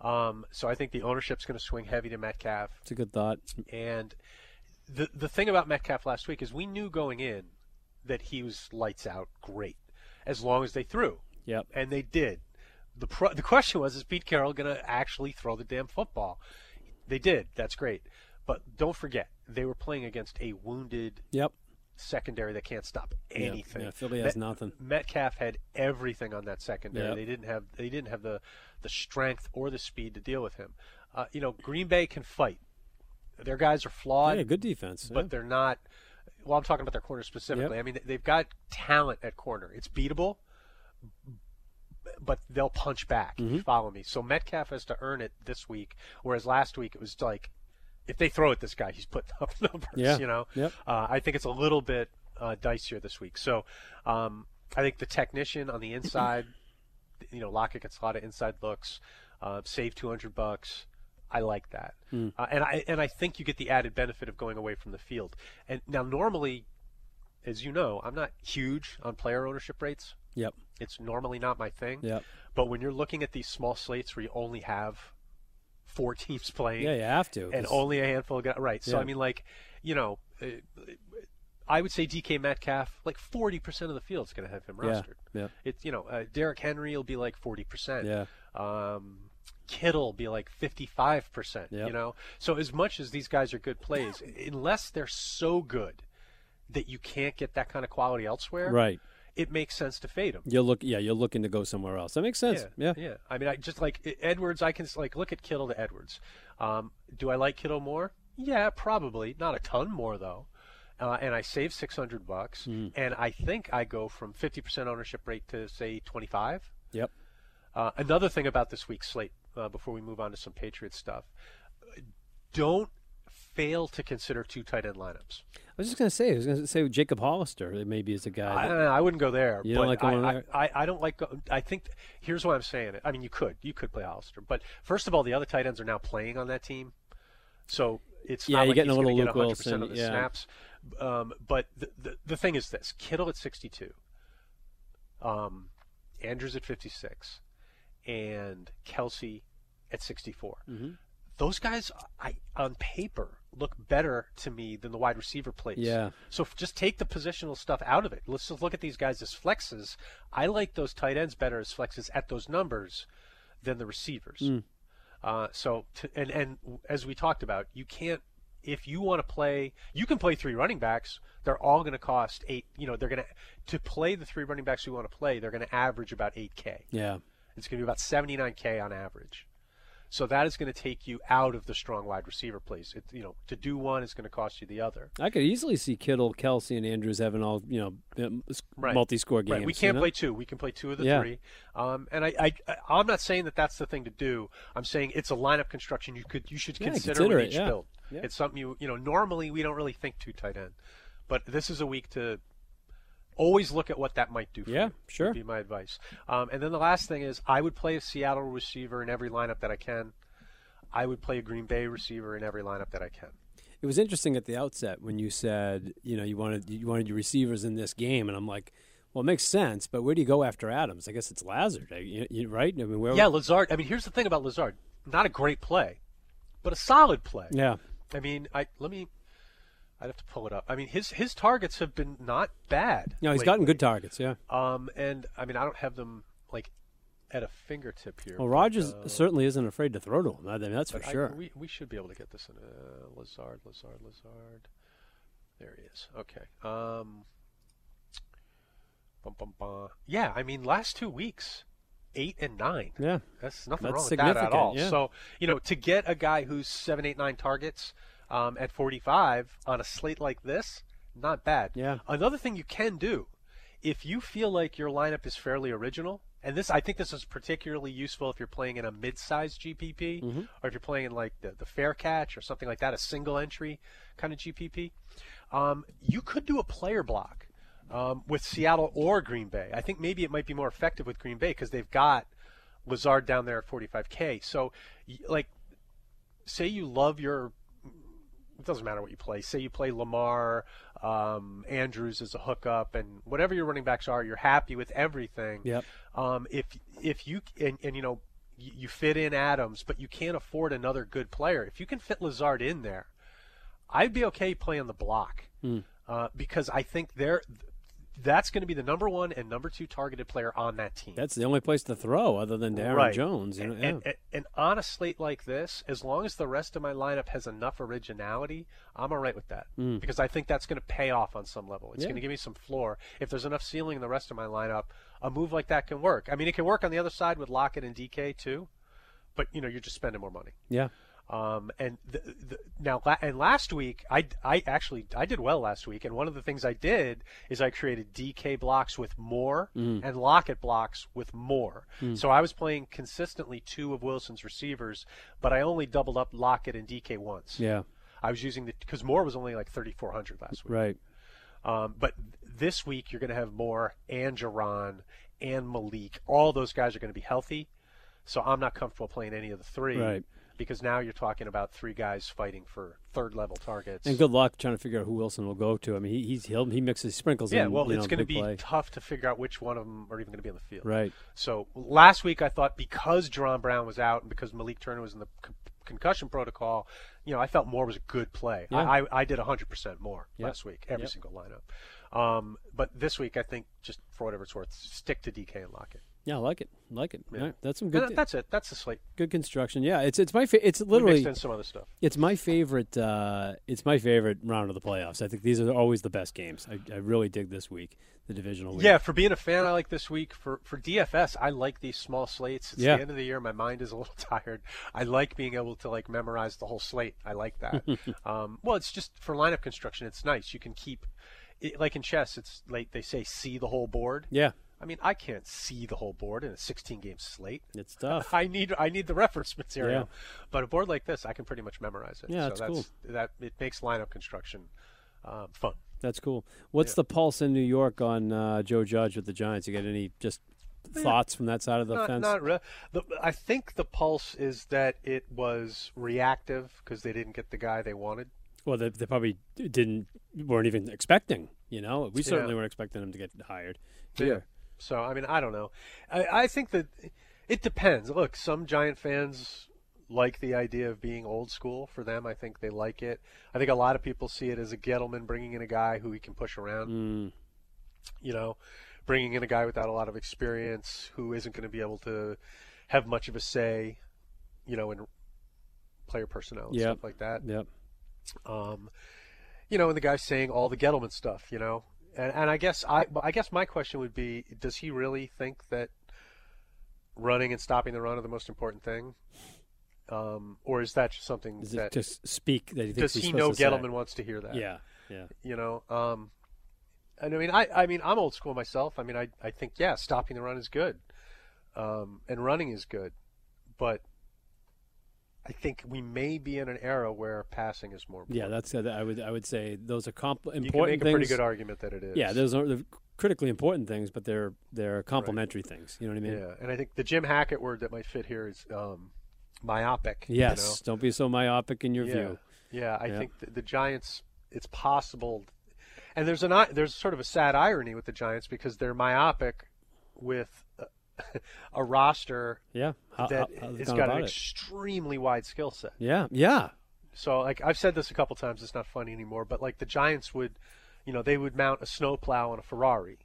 Um, so I think the ownership's going to swing heavy to Metcalf. It's a good thought. And the the thing about Metcalf last week is we knew going in that he was lights out, great as long as they threw. Yep. And they did. The pro- the question was, is Pete Carroll going to actually throw the damn football? They did. That's great. But don't forget, they were playing against a wounded yep. secondary that can't stop anything. Yeah, yeah, Philly has Met- nothing. Metcalf had everything on that secondary. Yep. They didn't have they didn't have the, the strength or the speed to deal with him. Uh, you know, Green Bay can fight. Their guys are flawed. Yeah, good defense. But yeah. they're not – well, I'm talking about their corner specifically. Yep. I mean, they've got talent at corner. It's beatable, but they'll punch back. Mm-hmm. Follow me. So Metcalf has to earn it this week, whereas last week it was like, if they throw at this guy, he's putting up numbers. Yeah. You know, yep. uh, I think it's a little bit uh, dicier this week. So um, I think the technician on the inside, you know, Lockett gets a lot of inside looks. Uh, save two hundred bucks. I like that, mm. uh, and I and I think you get the added benefit of going away from the field. And now normally, as you know, I'm not huge on player ownership rates. Yep. It's normally not my thing. Yep. But when you're looking at these small slates where you only have four teams playing. Yeah, you have to. And only a handful of guys. Right. So, yeah. I mean, like, you know, I would say D K Metcalf, like forty percent of the field's going to have him yeah. rostered. Yeah. It's, you know, uh, Derrick Henry will be like forty percent. Yeah. Um, Kittle will be like fifty-five percent, yep. you know. So as much as these guys are good plays, unless they're so good that you can't get that kind of quality elsewhere. Right. It makes sense to fade him. You're look, yeah, you're looking to go somewhere else. That makes sense. Yeah, yeah. yeah. I mean, I just like Edwards. I can like look at Kittle to Edwards. Um, do I like Kittle more? Yeah, probably not a ton more though. Uh, and I save six hundred bucks, mm. and I think I go from fifty percent ownership rate to say twenty-five. Yep. Uh, another thing about this week's slate, uh, before we move on to some Patriots stuff, don't fail to consider two tight end lineups. I was just going to say, I was going to say Jacob Hollister maybe is a guy. That, I don't know. I wouldn't go there. You don't like going I, there? I, I, I don't like – I think – here's why I'm saying it. I mean, you could. You could play Hollister. But first of all, the other tight ends are now playing on that team. So it's yeah, not you're like getting he's going to get one hundred percent Wilson, of the yeah. snaps. Um, but the, the the thing is this. Kittle at sixty-two. Um, Andrews at fifty-six. And Kelsey at sixty-four. Mm-hmm. Those guys, I, on paper, look better to me than the wide receiver plays. Yeah. So f- just take the positional stuff out of it. Let's just look at these guys as flexes. I like those tight ends better as flexes at those numbers than the receivers. Mm. Uh, so to, and and as we talked about, you can't if you want to play. You can play three running backs. They're all going to cost eight. You know, they're going to to play the three running backs we want to play. They're going to average about eight k. Yeah. It's going to be about seventy nine k on average. So that is going to take you out of the strong wide receiver plays. It, you know, to do one is going to cost you the other. I could easily see Kittle, Kelsey, and Andrews having all you know right. multi-score games. Right. We can't you know? play two. We can play two of the yeah. three. Um, and I, I, I'm not saying that that's the thing to do. I'm saying it's a lineup construction you could, you should yeah, consider, consider with it, each yeah. build. Yeah. It's something you, you know. Normally we don't really think too tight end, but this is a week to always look at what that might do for yeah, you. Yeah, sure. Would be my advice. Um, and then the last thing is I would play a Seattle receiver in every lineup that I can. I would play a Green Bay receiver in every lineup that I can. It was interesting at the outset when you said, you know, you wanted you wanted your receivers in this game, and I'm like, well, it makes sense, but where do you go after Adams? I guess it's Lazard, you, you, right? I mean, where yeah, Lazard. I mean, here's the thing about Lazard. Not a great play, but a solid play. Yeah. I mean, I let me... I'd have to pull it up. I mean, his his targets have been not bad. No, he's lately. gotten good targets, yeah. Um, and, I mean, I don't have them, like, at a fingertip here. Well, Rodgers uh, certainly isn't afraid to throw to him. I mean, that's for I, sure. We we should be able to get this in. Uh, Lazard, Lazard, Lazard. There he is. Okay. Um, bum, bum, bum. Yeah, I mean, last two weeks, eight and nine. Yeah. That's nothing that's wrong with that at all. Yeah. So, you know, to get a guy who's seven, eight, nine targets – Um, at forty-five on a slate like this, not bad. Yeah. Another thing you can do, if you feel like your lineup is fairly original, and this I think this is particularly useful if you're playing in a mid-sized G P P, mm-hmm. or if you're playing in like the, the fair catch or something like that, a single entry kind of G P P. Um, you could do a player block um, with Seattle or Green Bay. I think maybe it might be more effective with Green Bay because they've got Lazard down there at forty-five K. So, like, say you love your – it doesn't matter what you play. Say you play Lamar, um, Andrews as a hookup, and whatever your running backs are, you're happy with everything. Yep. Um, if if you and, – and, you know, you fit in Adams, but you can't afford another good player. If you can fit Lazard in there, I'd be okay playing the block mm. uh, because I think they're – that's going to be the number one and number two targeted player on that team. That's the only place to throw other than Darren right. Jones. And, yeah. and, and, and on a slate like this, as long as the rest of my lineup has enough originality, I'm all right with that mm. because I think that's going to pay off on some level. It's yeah. going to give me some floor. If there's enough ceiling in the rest of my lineup, a move like that can work. I mean, it can work on the other side with Lockett and D K too, but, you know, you're just spending more money. Yeah. Um, and the, the, now, and last week, I, I actually, I did well last week. And one of the things I did is I created D K blocks with Moore mm. and Lockett blocks with Moore. Mm. So I was playing consistently two of Wilson's receivers, but I only doubled up Lockett and D K once. Yeah. I was using the, cause Moore was only like thirty-four hundred last week. Right. Um, but this week you're going to have Moore and Jaron and Malik. All those guys are going to be healthy. So I'm not comfortable playing any of the three. Right. Because now you're talking about three guys fighting for third-level targets. And good luck trying to figure out who Wilson will go to. I mean, he he's, he'll, he mixes sprinkles yeah, in. Yeah, well, it's going to be play. tough to figure out which one of them are even going to be on the field. Right. So last week I thought because Jerron Brown was out and because Malik Turner was in the con- concussion protocol, you know, I felt Moore was a good play. Yeah. I, I, I did one hundred percent Moore yep. last week, every yep. single lineup. Um, but this week I think just for whatever it's worth, stick to D K and Lockett. Yeah, I like it. I like it. Yeah. All right. That's some good. Th- that's it. That's the slate. Good construction. Yeah, it's it's my fa- it's literally we mixed in some other stuff. It's my favorite. Uh, it's my favorite round of the playoffs. I think these are always the best games. I, I really dig this week, the divisional week. Yeah, for being a fan, I like this week. For for D F S, I like these small slates. It's yeah. the end of the year. My mind is a little tired. I like being able to like memorize the whole slate. I like that. um, well, it's just for lineup construction. It's nice. You can keep, it, like in chess, it's like they say, see the whole board. Yeah. I mean, I can't see the whole board in a sixteen-game slate. It's tough. I need I need the reference material. Yeah. But a board like this, I can pretty much memorize it. Yeah, that's, so that's cool. That, it makes lineup construction um, fun. That's cool. What's yeah. the pulse in New York on uh, Joe Judge with the Giants? You got any just yeah. thoughts from that side of the not, fence? Not really. The, I think the pulse is that it was reactive because they didn't get the guy they wanted. Well, they, they probably didn't weren't even expecting. You know, we certainly yeah. weren't expecting him to get hired. Yeah. yeah. So, I mean, I don't know. I, I think that it depends. Look, some Giant fans like the idea of being old school. For them, I think they like it. I think a lot of people see it as a Gettleman bringing in a guy who he can push around, mm. you know, bringing in a guy without a lot of experience who isn't going to be able to have much of a say, you know, in player personnel and yep. stuff like that. Yep. Um, you know, and the guy saying all the Gettleman stuff, you know. And, and I guess I, I guess my question would be: does he really think that running and stopping the run are the most important thing, um, or is that just something is that just speak? That he thinks does he know Gettleman say? Wants to hear that? Yeah, yeah. You know, um, and I mean, I, I mean, I'm old school myself. I mean, I, I think yeah, stopping the run is good, um, and running is good, but I think we may be in an era where passing is more important. Yeah, that's I would I would say those are compl- important things. You can make a things. pretty good argument that it is. Yeah, those are critically important things, but they're they're complementary right. things. You know what I mean? Yeah, and I think the Jim Hackett word that might fit here is um, myopic. Yes, you know? Don't be so myopic in your yeah. view. Yeah, I yeah. think the, the Giants. It's possible, and there's an there's sort of a sad irony with the Giants because they're myopic with. Uh, a roster yeah. how, that how, it's got an extremely it? wide skill set. Yeah, yeah. So, like, I've said this a couple times. It's not funny anymore. But, like, the Giants would, you know, they would mount a snowplow on a Ferrari.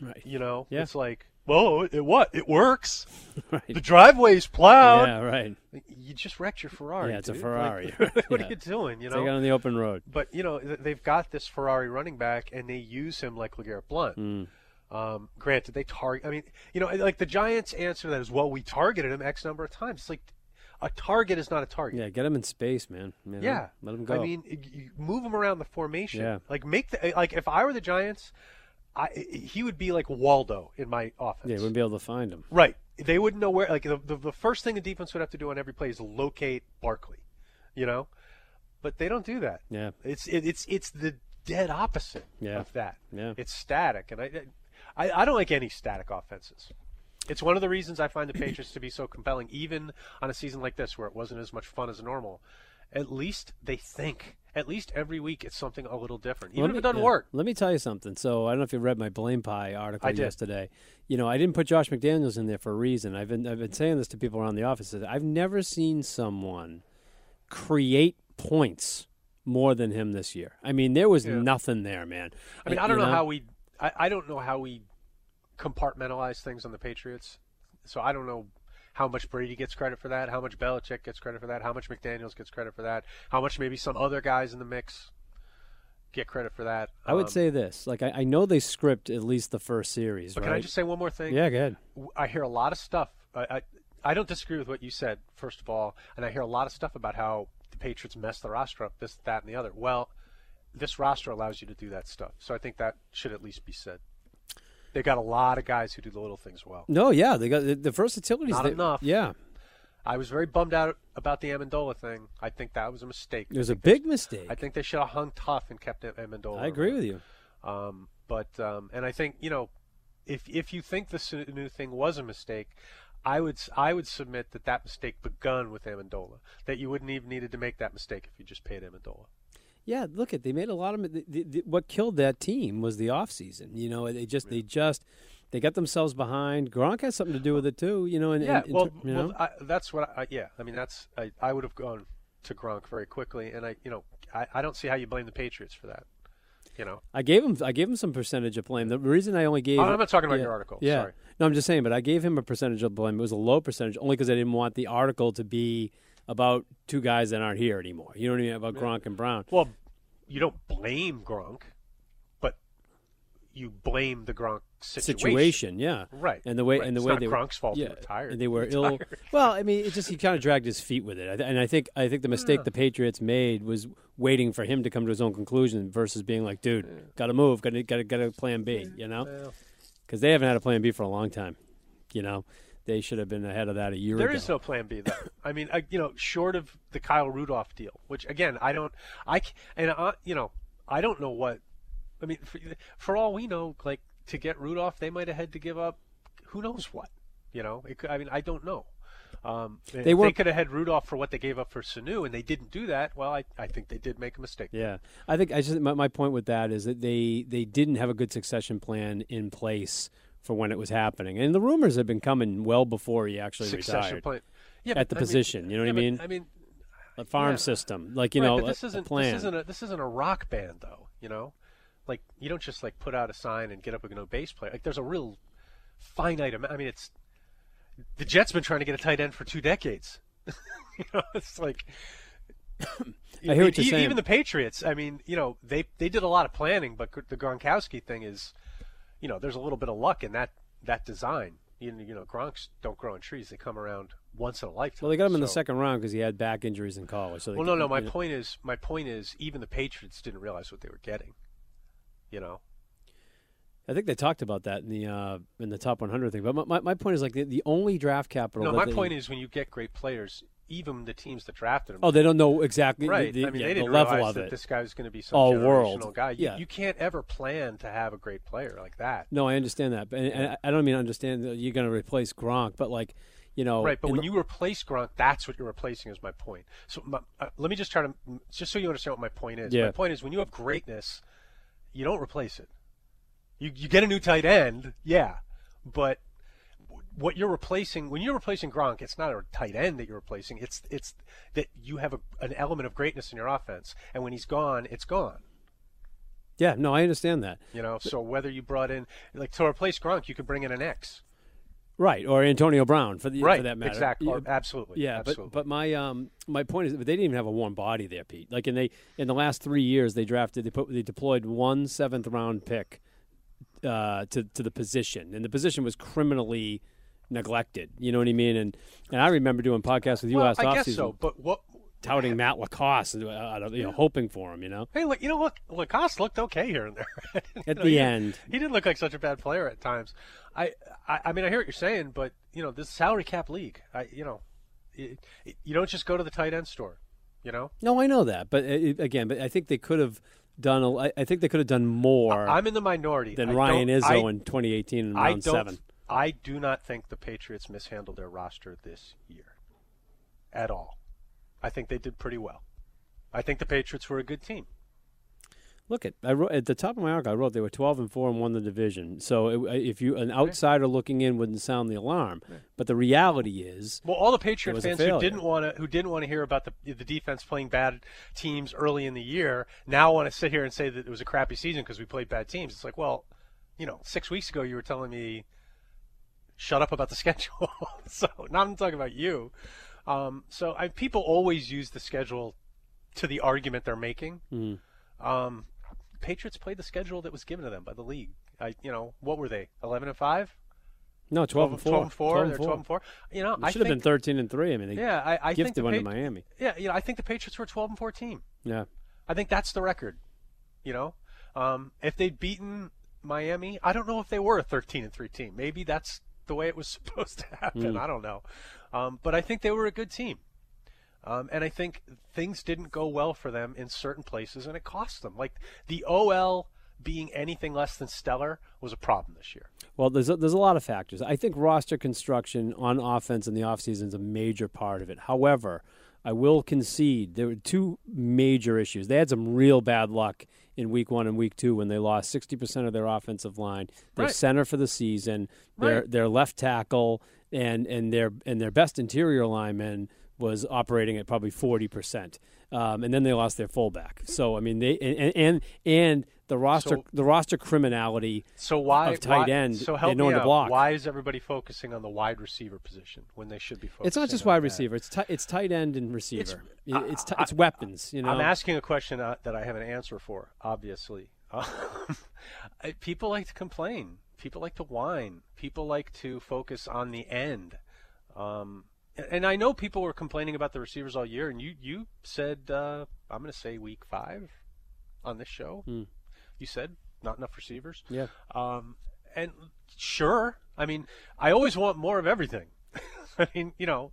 Right. You know? Yeah. It's like, well, it, what? It works. Right. The driveway's plowed. Yeah, right. You just wrecked your Ferrari, Yeah, it's dude. a Ferrari. Like, what yeah. are you doing, you know? Take it on the open road. But, you know, they've got this Ferrari running back, and they use him like LeGarrette Blount. Mm. Um, granted, they target. I mean, you know, like the Giants' answer to that is, "Well, we targeted him X number of times." It's like a target is not a target. Yeah, get him in space, man. You know, yeah, let him go. I mean, move him around the formation. Yeah. Like make the like. If I were the Giants, I, he would be like Waldo in my offense. Yeah, you wouldn't be able to find him. Right. They wouldn't know where. Like the, the the first thing the defense would have to do on every play is locate Barkley, you know, but they don't do that. Yeah. It's it, it's it's the dead opposite yeah. of that. Yeah. It's static, and I, I I don't like any static offenses. It's one of the reasons I find the Patriots to be so compelling, even on a season like this where it wasn't as much fun as normal. At least they think. At least every week it's something a little different, even me, if it doesn't yeah. work. Let me tell you something. So I don't know if you read my Blame Pie article yesterday. You know, I didn't put Josh McDaniels in there for a reason. I've been I've been saying this to people around the office. I've never seen someone create points more than him this year. I mean, there was yeah. nothing there, man. I mean, I don't you know, know how we. I, I don't know how we compartmentalize things on the Patriots. So I don't know how much Brady gets credit for that, how much Belichick gets credit for that, how much McDaniels gets credit for that, how much maybe some other guys in the mix get credit for that. I um, would say this. Like, I, I know they script at least the first series, but right? Can I just say one more thing? Yeah, go ahead. I hear a lot of stuff. I, I I don't disagree with what you said, first of all, and I hear a lot of stuff about how the Patriots mess the roster up, this, that, and the other. Well, this roster allows you to do that stuff, so I think that should at least be said. They got a lot of guys who do the little things well. No, yeah, they got the versatility. Not they, enough. Yeah, I was very bummed out about the Amendola thing. I think that was a mistake. It was a big mistake. I think they should have hung tough and kept Amendola. I agree around. with you. Um, but um, and I think you know, if if you think this new thing was a mistake, I would I would submit that that mistake begun with Amendola. That you wouldn't even needed to make that mistake if you just paid Amendola. Yeah, look at they made a lot of the, the, the, what killed that team was the offseason. You know, they just yeah. they just they got themselves behind. Gronk has something to do with it too. You know, and yeah, and, well, you know? well I, that's what. I, yeah, I mean, that's I, I would have gone to Gronk very quickly, and I, you know, I, I don't see how you blame the Patriots for that. You know, I gave him I gave him some percentage of blame. The reason I only gave oh, I'm not talking about yeah, your article. Yeah, sorry. No, I'm just saying, but I gave him a percentage of blame. It was a low percentage, only because I didn't want the article to be about two guys that aren't here anymore. You know what I mean? About Gronk and Brown. Well, you don't blame Gronk, but you blame the Gronk situation. Situation, yeah. Right. And the way, right. and the it's way they Gronk's were, fault yeah, he retired. And they were ill. Well, I mean, it just he kind of dragged his feet with it. And I think I think the mistake yeah. the Patriots made was waiting for him to come to his own conclusion versus being like, dude, yeah. got to move, got to got to got to plan B, you know? Because they haven't had a plan B for a long time, you know? They should have been ahead of that a year ago. There is no plan B, though. I mean, I, you know, short of the Kyle Rudolph deal, which, again, I don't – I and, I, you know, I don't know what – I mean, for, for all we know, like, to get Rudolph, they might have had to give up who knows what, you know. It, I mean, I don't know. Um, they, were, they could have had Rudolph for what they gave up for Sanu, and they didn't do that. Well, I, I think they did make a mistake. Yeah. I think I just my, my point with that is that they, they didn't have a good succession plan in place for when it was happening, and the rumors had been coming well before he actually Succession retired. Plan. Yeah, at the I position, mean, you know yeah, what I mean? I mean, a farm yeah. system, like you right, know, but this a, isn't, a plan. This isn't a, this isn't a rock band, though. You know, like you don't just like put out a sign and get up with no bass player. Like there's a real finite amount. I mean, it's the Jets been trying to get a tight end for two decades. You know, it's like I hear it, what you're e- saying. Even the Patriots. I mean, you know, they they did a lot of planning, but the Gronkowski thing is. You know, there's a little bit of luck in that, that design. You, you know, Gronks don't grow on trees. They come around once in a lifetime. Well, they got him so. in the second round because he had back injuries in college. So well, no, no. My point is, my point is even the Patriots didn't realize what they were getting, you know. I think they talked about that in the uh, in the top one hundred thing. But my, my, my point is, like, the, the only draft capital. No, my they, point is when you get great players, even the teams that drafted him. Oh, they don't know exactly right. the, the, I mean, yeah, they didn't the level realize of that it. This guy was going to be some All generational world. guy. You, yeah. you can't ever plan to have a great player like that. No, I understand that. And, and I don't mean understand that you're going to replace Gronk, but like, you know. Right, but when the, you replace Gronk, that's what you're replacing is my point. So my, uh, let me just try to, just so you understand what my point is. Yeah. My point is when you have greatness, you don't replace it. You you get a new tight end, yeah, but what you're replacing when you're replacing Gronk, it's not a tight end that you're replacing. It's it's that you have a, an element of greatness in your offense, and when he's gone, it's gone. Yeah, no, I understand that. You know, but, so whether you brought in like to replace Gronk, you could bring in an X, right, or Antonio Brown for the right, for that matter. Exactly, yeah, absolutely. Yeah, absolutely. but but my um my point is, they didn't even have a warm body there, Pete. Like, in they in the last three years, they drafted they put they deployed one seventh round pick. Uh, to to the position, and the position was criminally neglected. You know what I mean? And and I remember doing podcasts with you well, last offseason. I guess so. But what touting Matt Lacoste, you know, yeah. hoping for him, you know? Hey, look, you know, look, Lacoste looked okay here and there. At know, the he, end. He didn't look like such a bad player at times. I, I, I mean, I hear what you're saying, but, you know, this salary cap league, I, you know, it, it, you don't just go to the tight end store, you know? No, I know that. But, it, again, but I think they could have done a, I, I think they could have done more. I'm in the minority. Than I Ryan Izzo I, in twenty eighteen in round I seven. I do not think the Patriots mishandled their roster this year at all. I think they did pretty well. I think the Patriots were a good team. Look, at I wrote, at the top of my article, I wrote they were twelve and four and won the division. So it, if you an outsider looking in wouldn't sound the alarm, right. But the reality is, well, all the Patriot fans who didn't want to who didn't want to hear about the the defense playing bad teams early in the year now want to sit here and say that it was a crappy season because we played bad teams. It's like, well, you know, six weeks ago you were telling me shut up about the schedule. So now I'm talking about you. Um, so I, people always use the schedule to the argument they're making. Mm. Um, Patriots played the schedule that was given to them by the league. I, you know, what were they? eleven and five? No, twelve and four. twelve and four. twelve and four. They're twelve and four. You know, it I should think, have been thirteen and three. I mean, they yeah, I, I gifted think one pa- to Miami. Yeah, you know, I think the Patriots were twelve and four team. Yeah, I think that's the record. You know, um, if they'd beaten Miami, I don't know if they were a thirteen and three team. Maybe that's the way it was supposed to happen. Mm. I don't know. Um, but I think they were a good team. Um, and I think things didn't go well for them in certain places, and it cost them. Like the O L being anything less than stellar was a problem this year. Well, there's a, there's a lot of factors. I think roster construction on offense in the offseason is a major part of it. However, I will concede there were two major issues. They had some real bad luck in week one and week two when they lost sixty percent of their offensive line, their right. center for the season, their right. their left tackle, and and their and their best interior lineman was operating at probably forty percent. Um, and then they lost their fullback. So I mean they and and, and the roster so, the roster criminality so why, of tight why, end so help me out. Block. Why is everybody focusing on the wide receiver position when they should be focusing on It's not just wide that. receiver, it's t- it's tight end and receiver. It's it's, it's, t- I, it's weapons, you know. I'm asking a question uh, that I have an answer for, obviously. Um, people like to complain. People like to whine. People like to focus on the end. Um, and I know people were complaining about the receivers all year, and you, you said, uh, I'm going to say week five on this show. Mm. You said not enough receivers. Yeah. Um, and sure, I mean, I always want more of everything. I mean, you know.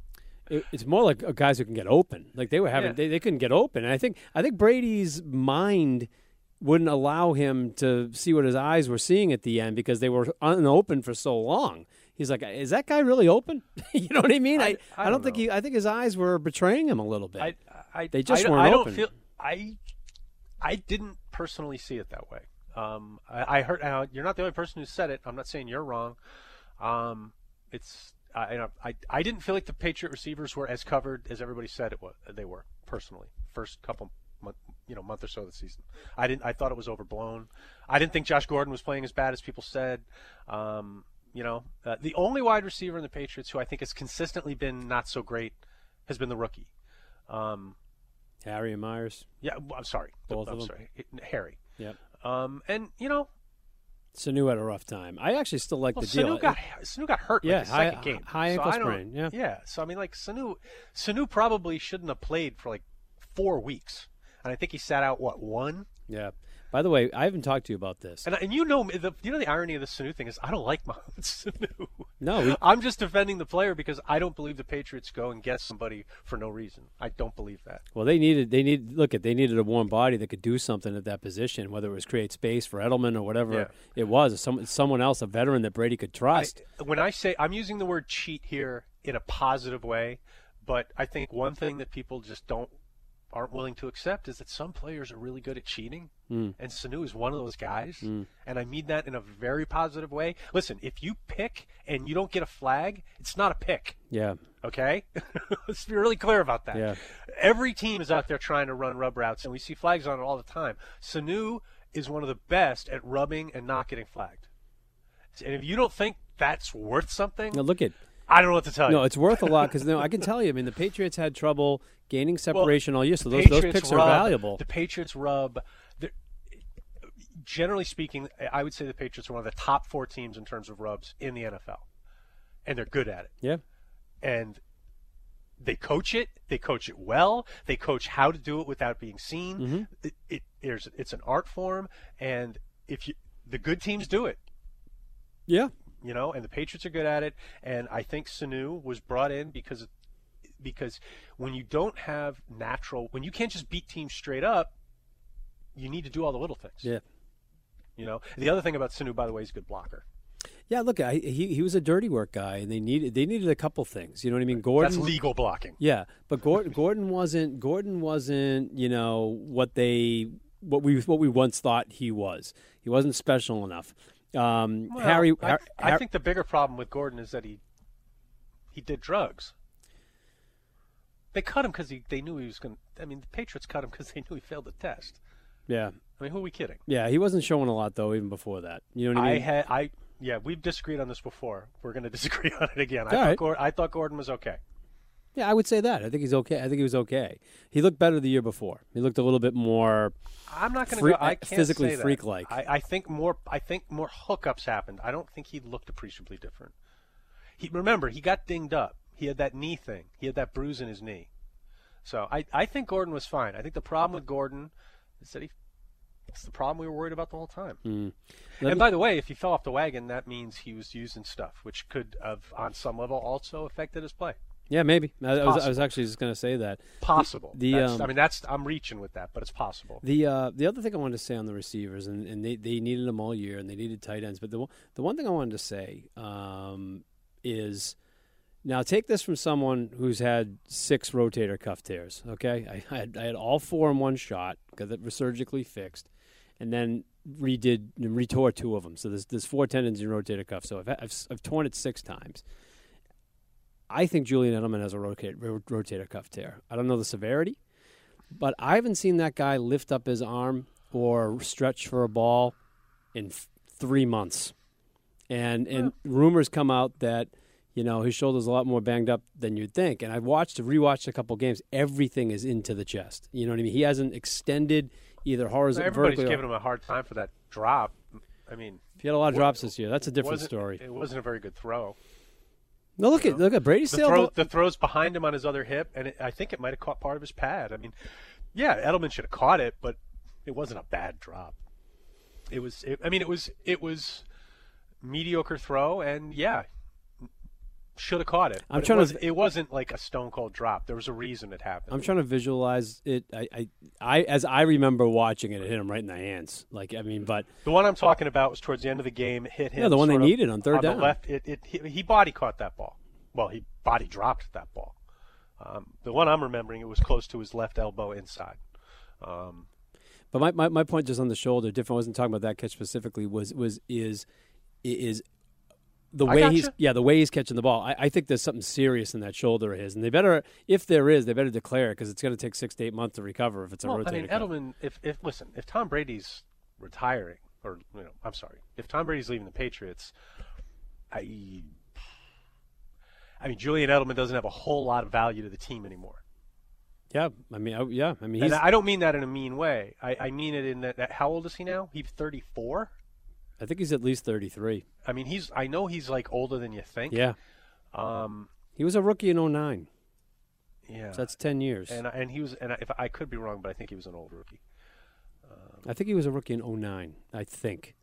It, it's more like guys who can get open. Like they were having yeah. – they, they couldn't get open. And I think I think Brady's mind – wouldn't allow him to see what his eyes were seeing at the end because they were unopened for so long. He's like, is that guy really open? You know what I mean? I, I, I don't, I don't think he, I think his eyes were betraying him a little bit. I, I, they just I, weren't I don't open. Feel, I, I didn't personally see it that way. Um, I, I heard, uh, you're not the only person who said it. I'm not saying you're wrong. Um, it's, I, I, I didn't feel like the Patriot receivers were as covered as everybody said it was, they were personally first couple month, you know, month or so of the season. I didn't. I thought it was overblown. I didn't think Josh Gordon was playing as bad as people said. Um, you know, uh, the only wide receiver in the Patriots who I think has consistently been not so great has been the rookie, um, Harry and Myers. Yeah, I'm sorry, both I'm of sorry, them. Harry. Yeah. Um, and you know, Sanu had a rough time. I actually still like well, the Sanu deal. Got, it, Sanu got hurt. Yeah, like the high, second game. High ankle so sprain. Yeah. Yeah. So I mean, like Sanu, Sanu probably shouldn't have played for like four weeks. And I think he sat out, what, one? Yeah. By the way, I haven't talked to you about this. And, and you know the you know the irony of the Sanu thing is I don't like Mohamed Sanu. No. We... I'm just defending the player because I don't believe the Patriots go and get somebody for no reason. I don't believe that. Well, they needed they need look at they needed a warm body that could do something at that position, whether it was create space for Edelman or whatever yeah. it was, some, someone else, a veteran that Brady could trust. I, when I say I'm using the word cheat here in a positive way, but I think one thing that people just don't aren't willing to accept is that some players are really good at cheating, mm. and Sanu is one of those guys, mm. and I mean that in a very positive way. Listen, if you pick and you don't get a flag, it's not a pick. Yeah. Okay? Let's be really clear about that. Yeah. Every team is out there trying to run rub routes, and we see flags on it all the time. Sanu is one of the best at rubbing and not getting flagged. And if you don't think that's worth something... Now look at... I don't know what to tell you. No, it's worth a lot because no, I can tell you. I mean, the Patriots had trouble gaining separation well, all year, so those, those picks rub, are valuable. The Patriots rub. Generally speaking, I would say the Patriots are one of the top four teams in terms of rubs in the N F L, and they're good at it. Yeah. And they coach it. They coach it well. They coach how to do it without being seen. Mm-hmm. It, it, there's, it's an art form, and if you, the good teams do it. Yeah. You know, and the Patriots are good at it. And I think Sanu was brought in because because when you don't have natural, when you can't just beat teams straight up, you need to do all the little things. Yeah. You know, the other thing about Sanu, by the way, is a good blocker. Yeah, look, I, he he was a dirty work guy, and they needed they needed a couple things. You know what I mean? Gordon, that's legal blocking. Yeah, but Gordon Gordon wasn't Gordon wasn't you know what they what we what we once thought he was. He wasn't special enough. Um, well, Harry, I, Har- I think the bigger problem with Gordon is that he he did drugs. They cut him because they knew he was going. I mean, the Patriots cut him because they knew he failed the test. Yeah, I mean, who are we kidding? Yeah, he wasn't showing a lot though, even before that. You know what I mean? I had I. Yeah, we've disagreed on this before. We're going to disagree on it again. I thought, right. Gordon, I thought Gordon was okay. Yeah, I would say that. I think he's okay. I think he was okay. He looked better the year before. He looked a little bit more. I'm not going to go. I can't physically freak like. I, I think more. I think more hookups happened. I don't think he looked appreciably different. He remember he got dinged up. He had that knee thing. He had that bruise in his knee. So I, I think Gordon was fine. I think the problem with Gordon is that he. It's the problem we were worried about the whole time. Mm. And me... by the way, if he fell off the wagon, that means he was using stuff, which could have, on some level, also affected his play. Yeah, maybe. I, I, was, I was actually just going to say that. Possible. The, the, um, I mean, that's I'm reaching with that, but it's possible. The uh, the other thing I wanted to say on the receivers, and, and they, they needed them all year, and they needed tight ends, but the, the one thing I wanted to say um, is, now take this from someone who's had six rotator cuff tears, okay? I, I, had, I had all four in one shot, got it surgically fixed. And then redid and retore two of them. So there's there's four tendons in rotator cuff. So I've, I've I've torn it six times. I think Julian Edelman has a rotator rotator cuff tear. I don't know the severity, but I haven't seen that guy lift up his arm or stretch for a ball in f- three months. And and yeah. rumors come out that you know his shoulder's a lot more banged up than you'd think. And I've watched rewatched a couple games. Everything is into the chest. You know what I mean? He hasn't extended. Either horizontally. Everybody's giving him a hard time for that drop. I mean, if you had a lot of drops this year, that's a different story. It wasn't a very good throw. No, look at look at Brady still. Throw, the throw's behind him on his other hip, and it, I think it might have caught part of his pad. I mean, yeah, Edelman should have caught it, but it wasn't a bad drop. It was. It, I mean, it was. It was mediocre throw, and yeah. Should have caught it. I'm trying it, wasn't, to, it wasn't like a stone cold drop. There was a reason it happened. I'm trying to visualize it. I, I, I, as I remember watching it, it hit him right in the hands. Like I mean, but the one I'm talking about was towards the end of the game. It hit him. Yeah, the one they needed on third on down. The left, it, it, he, he body caught that ball. Well, he body dropped that ball. Um, the one I'm remembering, it was close to his left elbow inside. Um, but my, my, my point just on the shoulder, different. I wasn't talking about that catch specifically. Was was is is. The way gotcha. he's yeah, the way he's catching the ball, I, I think there's something serious in that shoulder of his, and they better, if there is, they better declare it because it's going to take six to eight months to recover if it's well, a rotator. I mean, Edelman, if if listen, if Tom Brady's retiring, or you know, I'm sorry, if Tom Brady's leaving the Patriots, I, I mean, Julian Edelman doesn't have a whole lot of value to the team anymore. Yeah, I mean, I, yeah, I mean, he's... I don't mean that in a mean way. I, I mean it in that, that. How old is he now? He's thirty-four. I think he's at least thirty-three. I mean, he's. I know he's like older than you think. Yeah. Um, he was a rookie in oh nine. Yeah. So that's ten years. And and he was. And I, if I could be wrong, but I think he was an old rookie. Um, I think he was a rookie in oh nine. I think.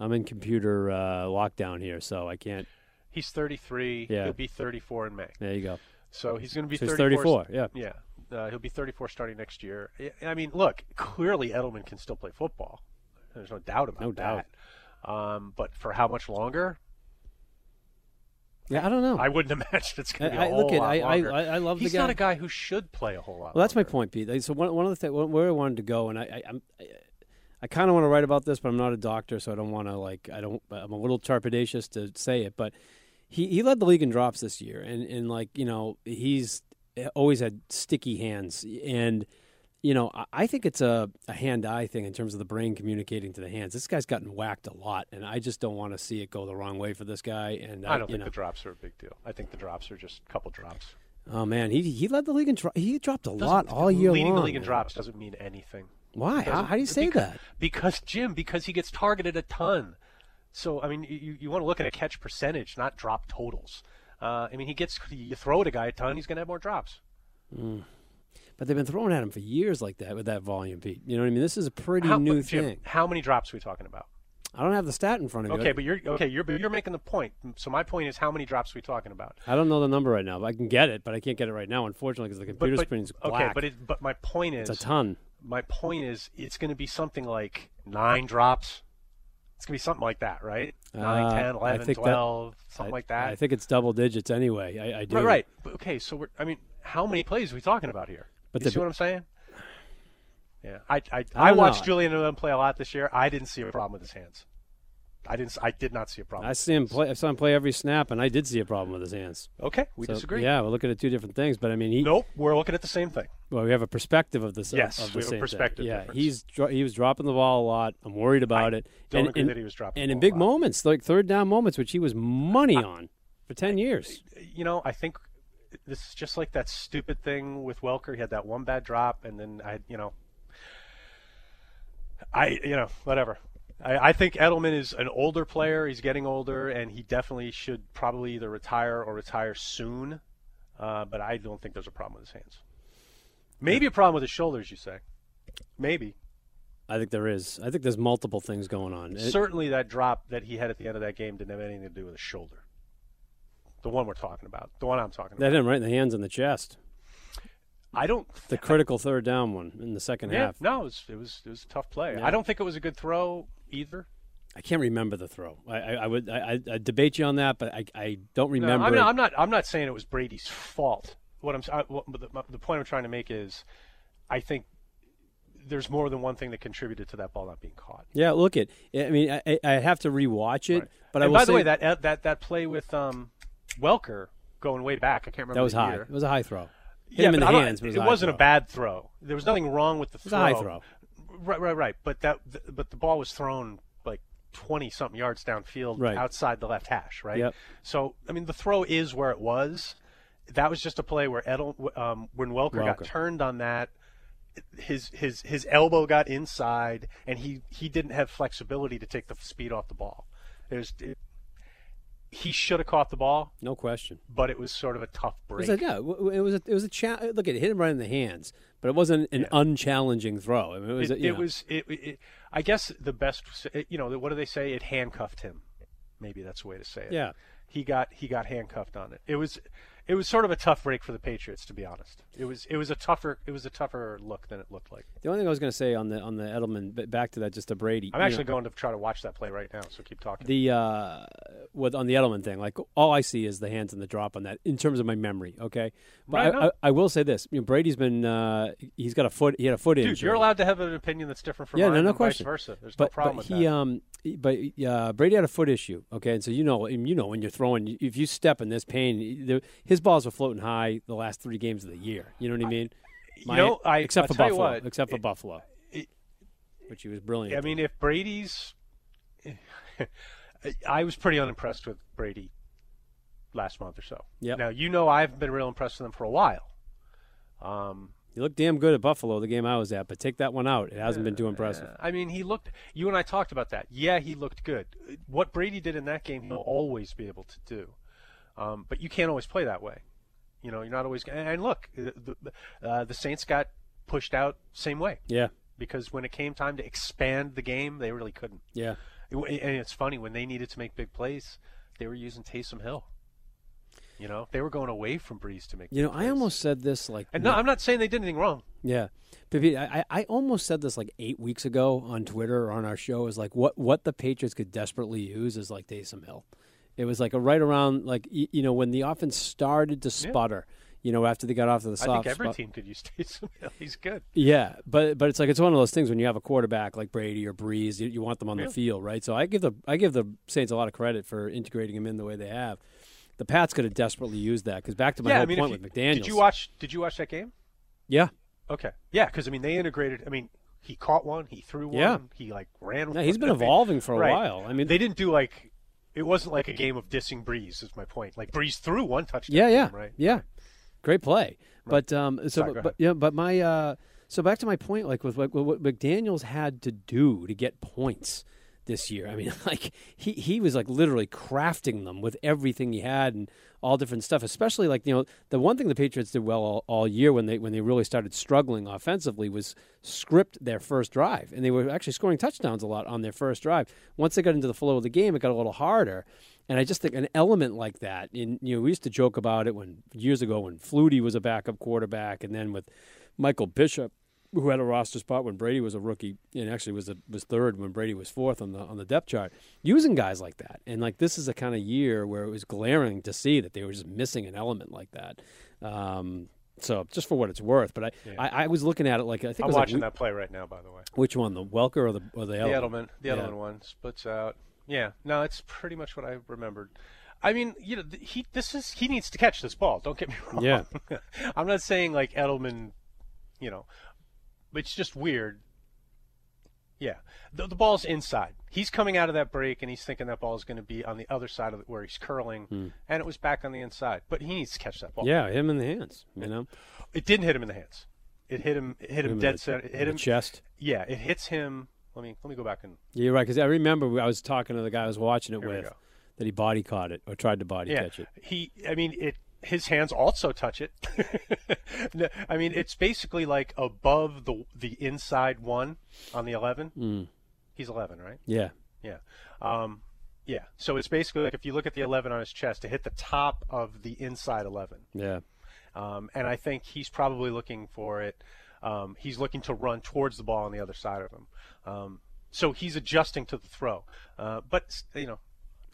I'm in computer uh, lockdown here, so I can't. He's thirty-three. Yeah. He'll be thirty-four in May. There you go. So he's going to be so thirty-four. He's thirty-four. Yeah. Yeah. Uh, he'll be thirty-four starting next year. I mean, look. Clearly, Edelman can still play football. There's no doubt about no that. Doubt. Um, but for how much longer? Yeah, I don't know. I wouldn't imagine it's going to be I, a whole look at, lot I, longer. I, I, I love He's the guy. Not a guy who should play a whole lot. Well, that's longer. My point, Pete. So one, one of the things where I wanted to go, and I, I, I'm, I, I kind of want to write about this, but I'm not a doctor, so I don't want to like I don't. I'm a little trepidatious to say it, but he, he led the league in drops this year, and and like you know he's always had sticky hands and. You know, I think it's a, a hand-eye thing in terms of the brain communicating to the hands. This guy's gotten whacked a lot, and I just don't want to see it go the wrong way for this guy. And I, I don't think know. the drops are a big deal. I think the drops are just a couple drops. Oh, man, he he led the league in dro- he dropped a doesn't, lot all year leading long. Leading the league in drops doesn't mean anything. Why? How, how do you say because, that? Because, Jim, because he gets targeted a ton. So, I mean, you, you want to look at a catch percentage, not drop totals. Uh, I mean, he gets you throw at a guy a ton, he's going to have more drops. Mm. But they've been throwing at him for years like that with that volume, Pete. You know what I mean? This is a pretty how, new Jim, thing. How many drops are we talking about? I don't have the stat in front of you. Okay, but you're okay. You're you're making the point. So my point is, how many drops are we talking about? I don't know the number right now. But I can get it, but I can't get it right now, unfortunately, because the computer but, but, screen's black. Okay, but it, but my point is, it's a ton. My point is, it's going to be something like nine drops. It's going to be something like that, right? Nine, uh, ten, eleven, twelve, that, something I, like that. I think it's double digits anyway. I, I do. Right, right. But, okay, so we're. I mean, how many plays are we talking about here? But you the, see what I'm saying? Yeah, I I, I, I watched know. Julian Edelman play a lot this year. I didn't see a problem with his hands. I didn't. I did not see a problem. I see him play. I saw him play every snap, and I did see a problem with his hands. Okay, we so, disagree. Yeah, we're looking at two different things, but I mean, he. Nope, we're looking at the same thing. Well, we have a perspective of this. Yes, of the we have same a perspective. Thing. Yeah, difference. he's he was dropping the ball a lot. I'm worried about I it. Don't and, agree and, that he was dropping. And the ball in big a lot. moments, like third down moments, which he was money I, on for ten I, years. You know, I think. This is just like that stupid thing with Welker. He had that one bad drop, and then I, you know, I, you know, whatever. I, I think Edelman is an older player. He's getting older, and he definitely should probably either retire or retire soon. Uh, but I don't think there's a problem with his hands. Maybe a problem with his shoulders, you say? Maybe. I think there is. I think there's multiple things going on. It, Certainly that drop that he had at the end of that game didn't have anything to do with his shoulder. The one we're talking about. The one I'm talking about. That hit him right in the hands and the chest. I don't. The critical I, third down one in the second yeah, half. No, it was, it was it was a tough play. Yeah. I don't think it was a good throw either. I can't remember the throw. I, I, I would I, I debate you on that, but I, I don't remember. No, I'm, not, I'm not I'm not saying it was Brady's fault. What I'm I, what, the, the point I'm trying to make is, I think. There's more than one thing that contributed to that ball not being caught. Yeah, look it. I mean, I I have to rewatch it, right. but and I will by the way that that that play with um. Welker going way back. I can't remember. That was high. Year. It was a high throw. Hit yeah, him in the hands. It, was it wasn't throw. a bad throw. There was nothing wrong with the throw. It was a high throw. Right, right, right. But that, but the ball was thrown like twenty-something yards downfield, right. outside the left hash, right? Yep. So, I mean, the throw is where it was. That was just a play where Edel, um, when Welker, Welker got turned on that. His his his elbow got inside, and he, he didn't have flexibility to take the speed off the ball. There's. He should have caught the ball, no question. But it was sort of a tough break. It was a, yeah, it was a, it was a cha- look. It hit him right in the hands, but it wasn't an yeah. unchallenging throw. I mean, it was. It, a, it, was it, it I guess the best. You know, what do they say? It handcuffed him. Maybe that's the way to say it. Yeah. He got he got handcuffed on it. It was it was sort of a tough break for the Patriots, to be honest. It was it was a tougher it was a tougher look than it looked like. The only thing I was going to say on the on the Edelman, back to that, just to Brady. I'm actually know, going to try to watch that play right now, so keep talking. The uh, with on the Edelman thing, like all I see is the hands and the drop on that in terms of my memory. Okay, but I, I, I, I will say this: you know, Brady's been uh, he's got a foot he had a foot Dude, injury. Dude, you're allowed to have an opinion that's different from yeah, mine. Yeah, no, no question. Vice versa, there's but, no problem but with he, that. Um, But uh, Brady had a foot issue, okay, and so you know, you know, when you're throwing, if you step in this pain, his balls were floating high the last three games of the year. You know what I mean? My, you know, I, except I'll for Buffalo, what, except for it, Buffalo, it, which he was brilliant. I mean, if Brady's, I was pretty unimpressed with Brady last month or so. Yeah. Now you know I've been real impressed with him for a while. Um. He looked damn good at Buffalo, the game I was at, but take that one out. It hasn't been too impressive. I mean, he looked – you and I talked about that. Yeah, he looked good. What Brady did in that game, he'll always be able to do. Um, but you can't always play that way. You know, you're not always – and look, the, uh, the Saints got pushed out same way. Yeah. Because when it came time to expand the game, they really couldn't. Yeah. And it's funny. When they needed to make big plays, they were using Taysom Hill. You know, they were going away from Breeze to make. You know, plays. I almost said this like. And no, I'm not saying they did anything wrong. Yeah, I I almost said this like eight weeks ago on Twitter or on our show is like what what the Patriots could desperately use is like Taysom Hill. It was like a right around like you know when the offense started to sputter. Yeah. You know, after they got off to the soft I think every spot. Team could use Taysom Hill. He's good. Yeah, but but it's like it's one of those things when you have a quarterback like Brady or Breeze, you, you want them on yeah. the field, right? So I give the I give the Saints a lot of credit for integrating him in the way they have. The Pats could have desperately used that because back to my yeah, whole I mean, point you, with McDaniels. Did you watch? Did you watch that game? Yeah. Okay. Yeah, because I mean they integrated. I mean he caught one, he threw one, yeah. he like ran. Yeah, he's been evolving for a right. while. I mean they didn't do like it wasn't like a game of dissing Breeze. Is my point? Like Breeze threw one touchdown. Yeah, yeah, game, right. Yeah, great play. Right. But um, so Sorry, but, but yeah, but my uh, so back to my point, like with what, what McDaniels had to do to get points. this year. I mean, like he, he was like literally crafting them with everything he had and all different stuff, especially like, you know, the one thing the Patriots did well all, all year when they when they really started struggling offensively was script their first drive. And they were actually scoring touchdowns a lot on their first drive. Once they got into the flow of the game, it got a little harder. And I just think an element like that, and, you know, we used to joke about it when years ago when Flutie was a backup quarterback and then with Michael Bishop, who had a roster spot when Brady was a rookie, and actually was a, was third when Brady was fourth on the on the depth chart. Using guys like that, and like this is a kind of year where it was glaring to see that they were just missing an element like that. Um, so just for what it's worth, but I, yeah. I, I was looking at it like I think I'm it was watching like, that play right now. By the way, which one, the Welker or the or the, the Edelman? Edelman? The yeah. Edelman one splits out. Yeah, no, it's pretty much what I remembered. I mean, you know, he this is he needs to catch this ball. Don't get me wrong. Yeah, I'm not saying like Edelman, you know. It's just weird. Yeah. The, the ball's inside. He's coming out of that break, and he's thinking that ball is going to be on the other side of it where he's curling, hmm. and it was back on the inside. But he needs to catch that ball. Yeah, hit him in the hands, you know. It didn't hit him in the hands. It hit him It hit him, him dead center. It hit him. Chest. Yeah, it hits him. Let me let me go back and. You're right, because I remember I was talking to the guy I was watching it with that he body caught it or tried to body yeah. catch it. He, I mean, it. His hands also touch it. I mean, it's basically like above the the inside one on the eleven. Mm. He's eleven, right? Yeah. Yeah. Um, yeah. So it's basically like if you look at the eleven on his chest, it hit the top of the inside eleven. Yeah. Um, and I think he's probably looking for it. Um, he's looking to run towards the ball on the other side of him. Um, so he's adjusting to the throw. Uh, but, you know,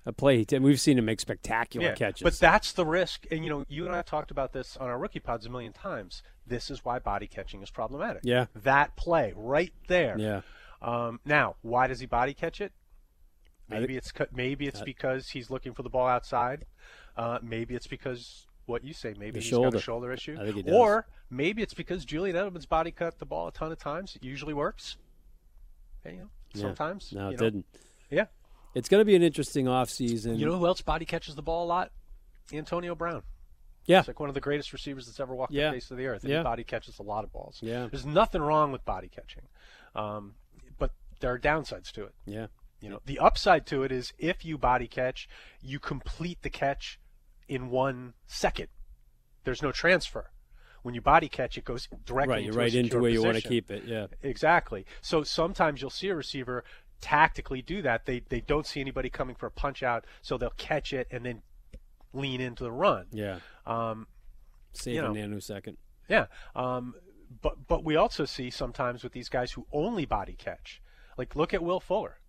a play, and we've seen him make spectacular yeah, catches. But that's the risk, and you know, you and I talked about this on our rookie pods a million times. This is why body catching is problematic. Yeah, that play right there. Yeah. Um, now, why does he body catch it? Maybe it's maybe it's because he's looking for the ball outside. Uh, maybe it's because what you say. Maybe he's got a shoulder issue, I think he does. Or maybe it's because Julian Edelman's body cut the ball a ton of times. It usually works. And, you know, sometimes. Yeah. No, it you know, didn't. Yeah. It's going to be an interesting offseason. You know who else body catches the ball a lot? Antonio Brown. Yeah. He's like one of the greatest receivers that's ever walked yeah. the face of the earth. And yeah. he body catches a lot of balls. Yeah. There's nothing wrong with body catching. Um, but there are downsides to it. Yeah. You know, the upside to it is if you body catch, you complete the catch in one second. There's no transfer. When you body catch, it goes directly right, into right a secure into where position. You want to keep it. Yeah. Exactly. So sometimes you'll see a receiver – tactically do that. They they don't see anybody coming for a punch out, so they'll catch it and then lean into the run. Yeah. Um, Save you know, a nanosecond. Yeah. Um, but but we also see sometimes with these guys who only body catch. Like look at Will Fuller.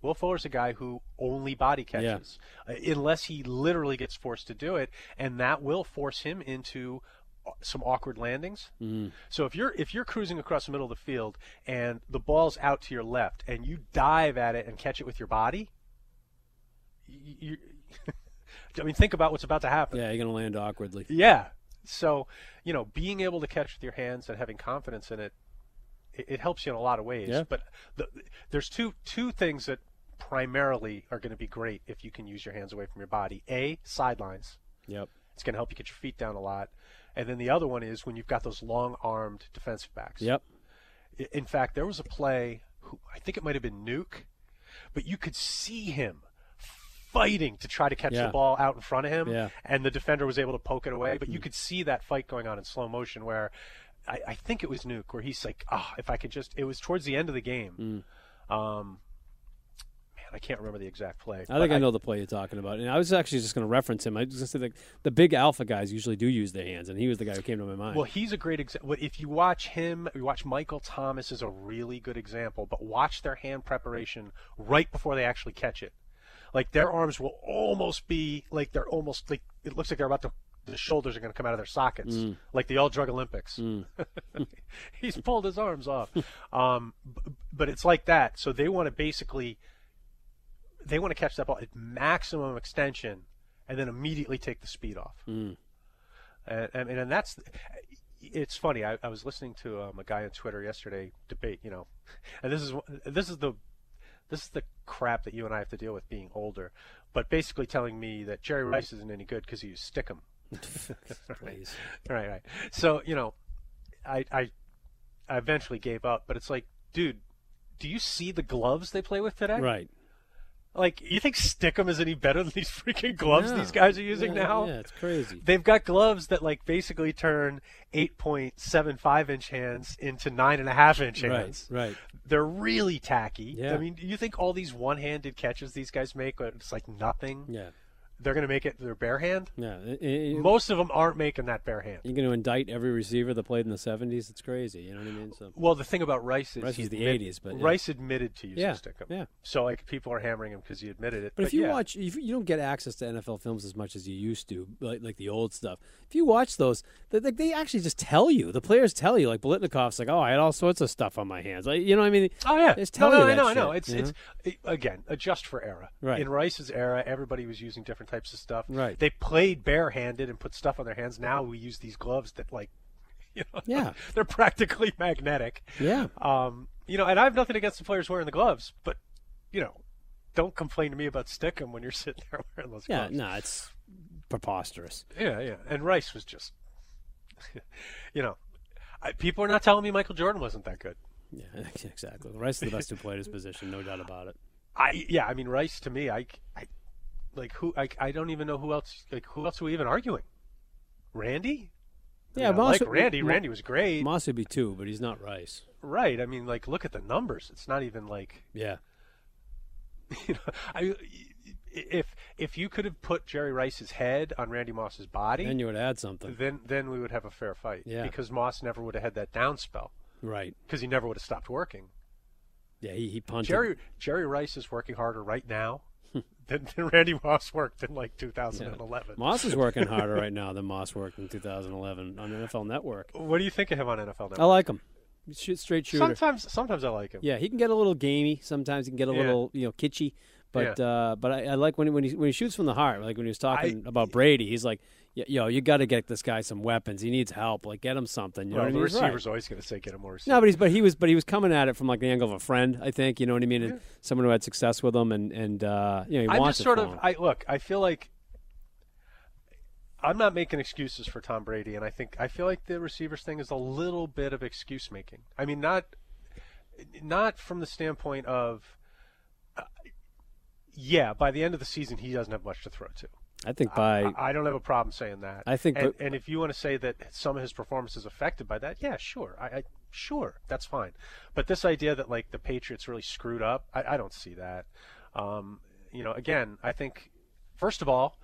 Will Fuller's a guy who only body catches yeah. unless he literally gets forced to do it, and that will force him into some awkward landings. Mm. So if you're if you're cruising across the middle of the field and the ball's out to your left and you dive at it and catch it with your body, you, you I mean, think about what's about to happen. Yeah, you're going to land awkwardly. Yeah. So, you know, being able to catch with your hands and having confidence in it, it, it helps you in a lot of ways. Yeah. But the, there's two two things that primarily are going to be great if you can use your hands away from your body. A, sidelines. Yep. It's going to help you get your feet down a lot. And then the other one is when you've got those long-armed defensive backs. Yep. In fact, there was a play, who, I think it might have been Nuke, but you could see him fighting to try to catch yeah. the ball out in front of him, yeah. and the defender was able to poke it away. But you could see that fight going on in slow motion where I, I think it was Nuke where he's like, ah, oh, if I could just – it was towards the end of the game. Mm. Um I can't remember the exact play. I think I know I, the play you're talking about. And I was actually just going to reference him. I was just going to say the, the big alpha guys usually do use their hands, and he was the guy who came to my mind. Well, he's a great example. If you watch him, you watch Michael Thomas is a really good example, but watch their hand preparation right before they actually catch it. Like their arms will almost be like they're almost like it looks like they're about to the shoulders are going to come out of their sockets mm. like the all-drug Olympics. Mm. He's pulled his arms off. um, b- but it's like that. So they want to basically – they want to catch that ball at maximum extension and then immediately take the speed off. Mm. And, and and that's – it's funny. I, I was listening to um, a guy on Twitter yesterday debate, you know, and this is this is the this is the crap that you and I have to deal with being older, but basically telling me that Jerry Rice isn't any good because he used stick 'em. Please. Right, right. So, you know, I, I I eventually gave up, but it's like, dude, do you see the gloves they play with today? Right. Like, you think Stickum is any better than these freaking gloves no, these guys are using yeah, now? Yeah, it's crazy. They've got gloves that, like, basically turn eight point seven five inch hands into nine point five inch hands. Right, right. They're really tacky. Yeah. I mean, you think all these one-handed catches these guys make, but it's like nothing? Yeah. They're going to make it their bare hand? Yeah. It, it, Most of them aren't making that bare hand. You're going to indict every receiver that played in the seventies? It's crazy. You know what I mean? So, well, the thing about Rice is... Rice is the admit, eighties, but... Yeah. Rice admitted to using yeah, Stickum. Yeah. So, like, people are hammering him because he admitted it. But, but if you yeah. watch... If you don't get access to N F L films as much as you used to, like, like the old stuff. If you watch those, they, they actually just tell you. The players tell you. Like, Biletnikov's like, oh, I had all sorts of stuff on my hands. Like, you know what I mean? Oh, yeah. It's telling no, no, you that I know, shit, I know. It's, you know? It's, again, adjust for era. Right. In Rice's era, everybody was using different types of stuff. Right. They played bare-handed and put stuff on their hands. Now we use these gloves that, like, you know, yeah. they're practically magnetic. Yeah. Um, you know, and I have nothing against the players wearing the gloves, but, you know, don't complain to me about Stickum when you're sitting there wearing those yeah, gloves. Yeah, no, it's preposterous. Yeah, yeah. And Rice was just, you know, I, people are not telling me Michael Jordan wasn't that good. Yeah, exactly. Rice is the best who played his position, no doubt about it. I Yeah, I mean, Rice, to me, I... I Like who? I, I don't even know who else. Like who else are we even arguing? Randy? Yeah, I mean, I like Randy. Be, Randy was great. Moss would be too, but he's not Rice. Right. I mean, like, look at the numbers. It's not even like. Yeah. You know, I, if if you could have put Jerry Rice's head on Randy Moss's body, then you would add something. Then then we would have a fair fight. Yeah. Because Moss never would have had that down spell. Right. Because he never would have stopped working. Yeah, he he punted. Jerry Jerry Rice is working harder right now than Randy Moss worked in, like, two thousand eleven. Yeah. Moss is working harder right now than Moss worked in two thousand eleven on N F L Network. What do you think of him on N F L Network? I like him. Straight shooter. Sometimes sometimes I like him. Yeah, he can get a little gamey. Sometimes he can get a yeah. little, you know, kitschy. But yeah. uh, but I, I like when he, when, he, when he shoots from the heart. Like when he was talking I, about Brady, he's like, yo, you got to get this guy some weapons. He needs help. Like, get him something. You well, know what the I mean? receiver's right. always going to say, get him more receivers. No, but he's but he was but he was coming at it from like the angle of a friend, I think. You know what I mean? Yeah. And someone who had success with him, and and uh, you know, he I'm wants just it sort of. Him. I look. I feel like I'm not making excuses for Tom Brady, and I think I feel like the receivers thing is a little bit of excuse making. I mean, not not from the standpoint of, uh, yeah, by the end of the season, he doesn't have much to throw to. I think by I, I don't have a problem saying that. I think, and, but, and if you want to say that some of his performance is affected by that, yeah, sure, I, I sure that's fine. But this idea that like the Patriots really screwed up, I, I don't see that. Um, you know, again, I think first of all,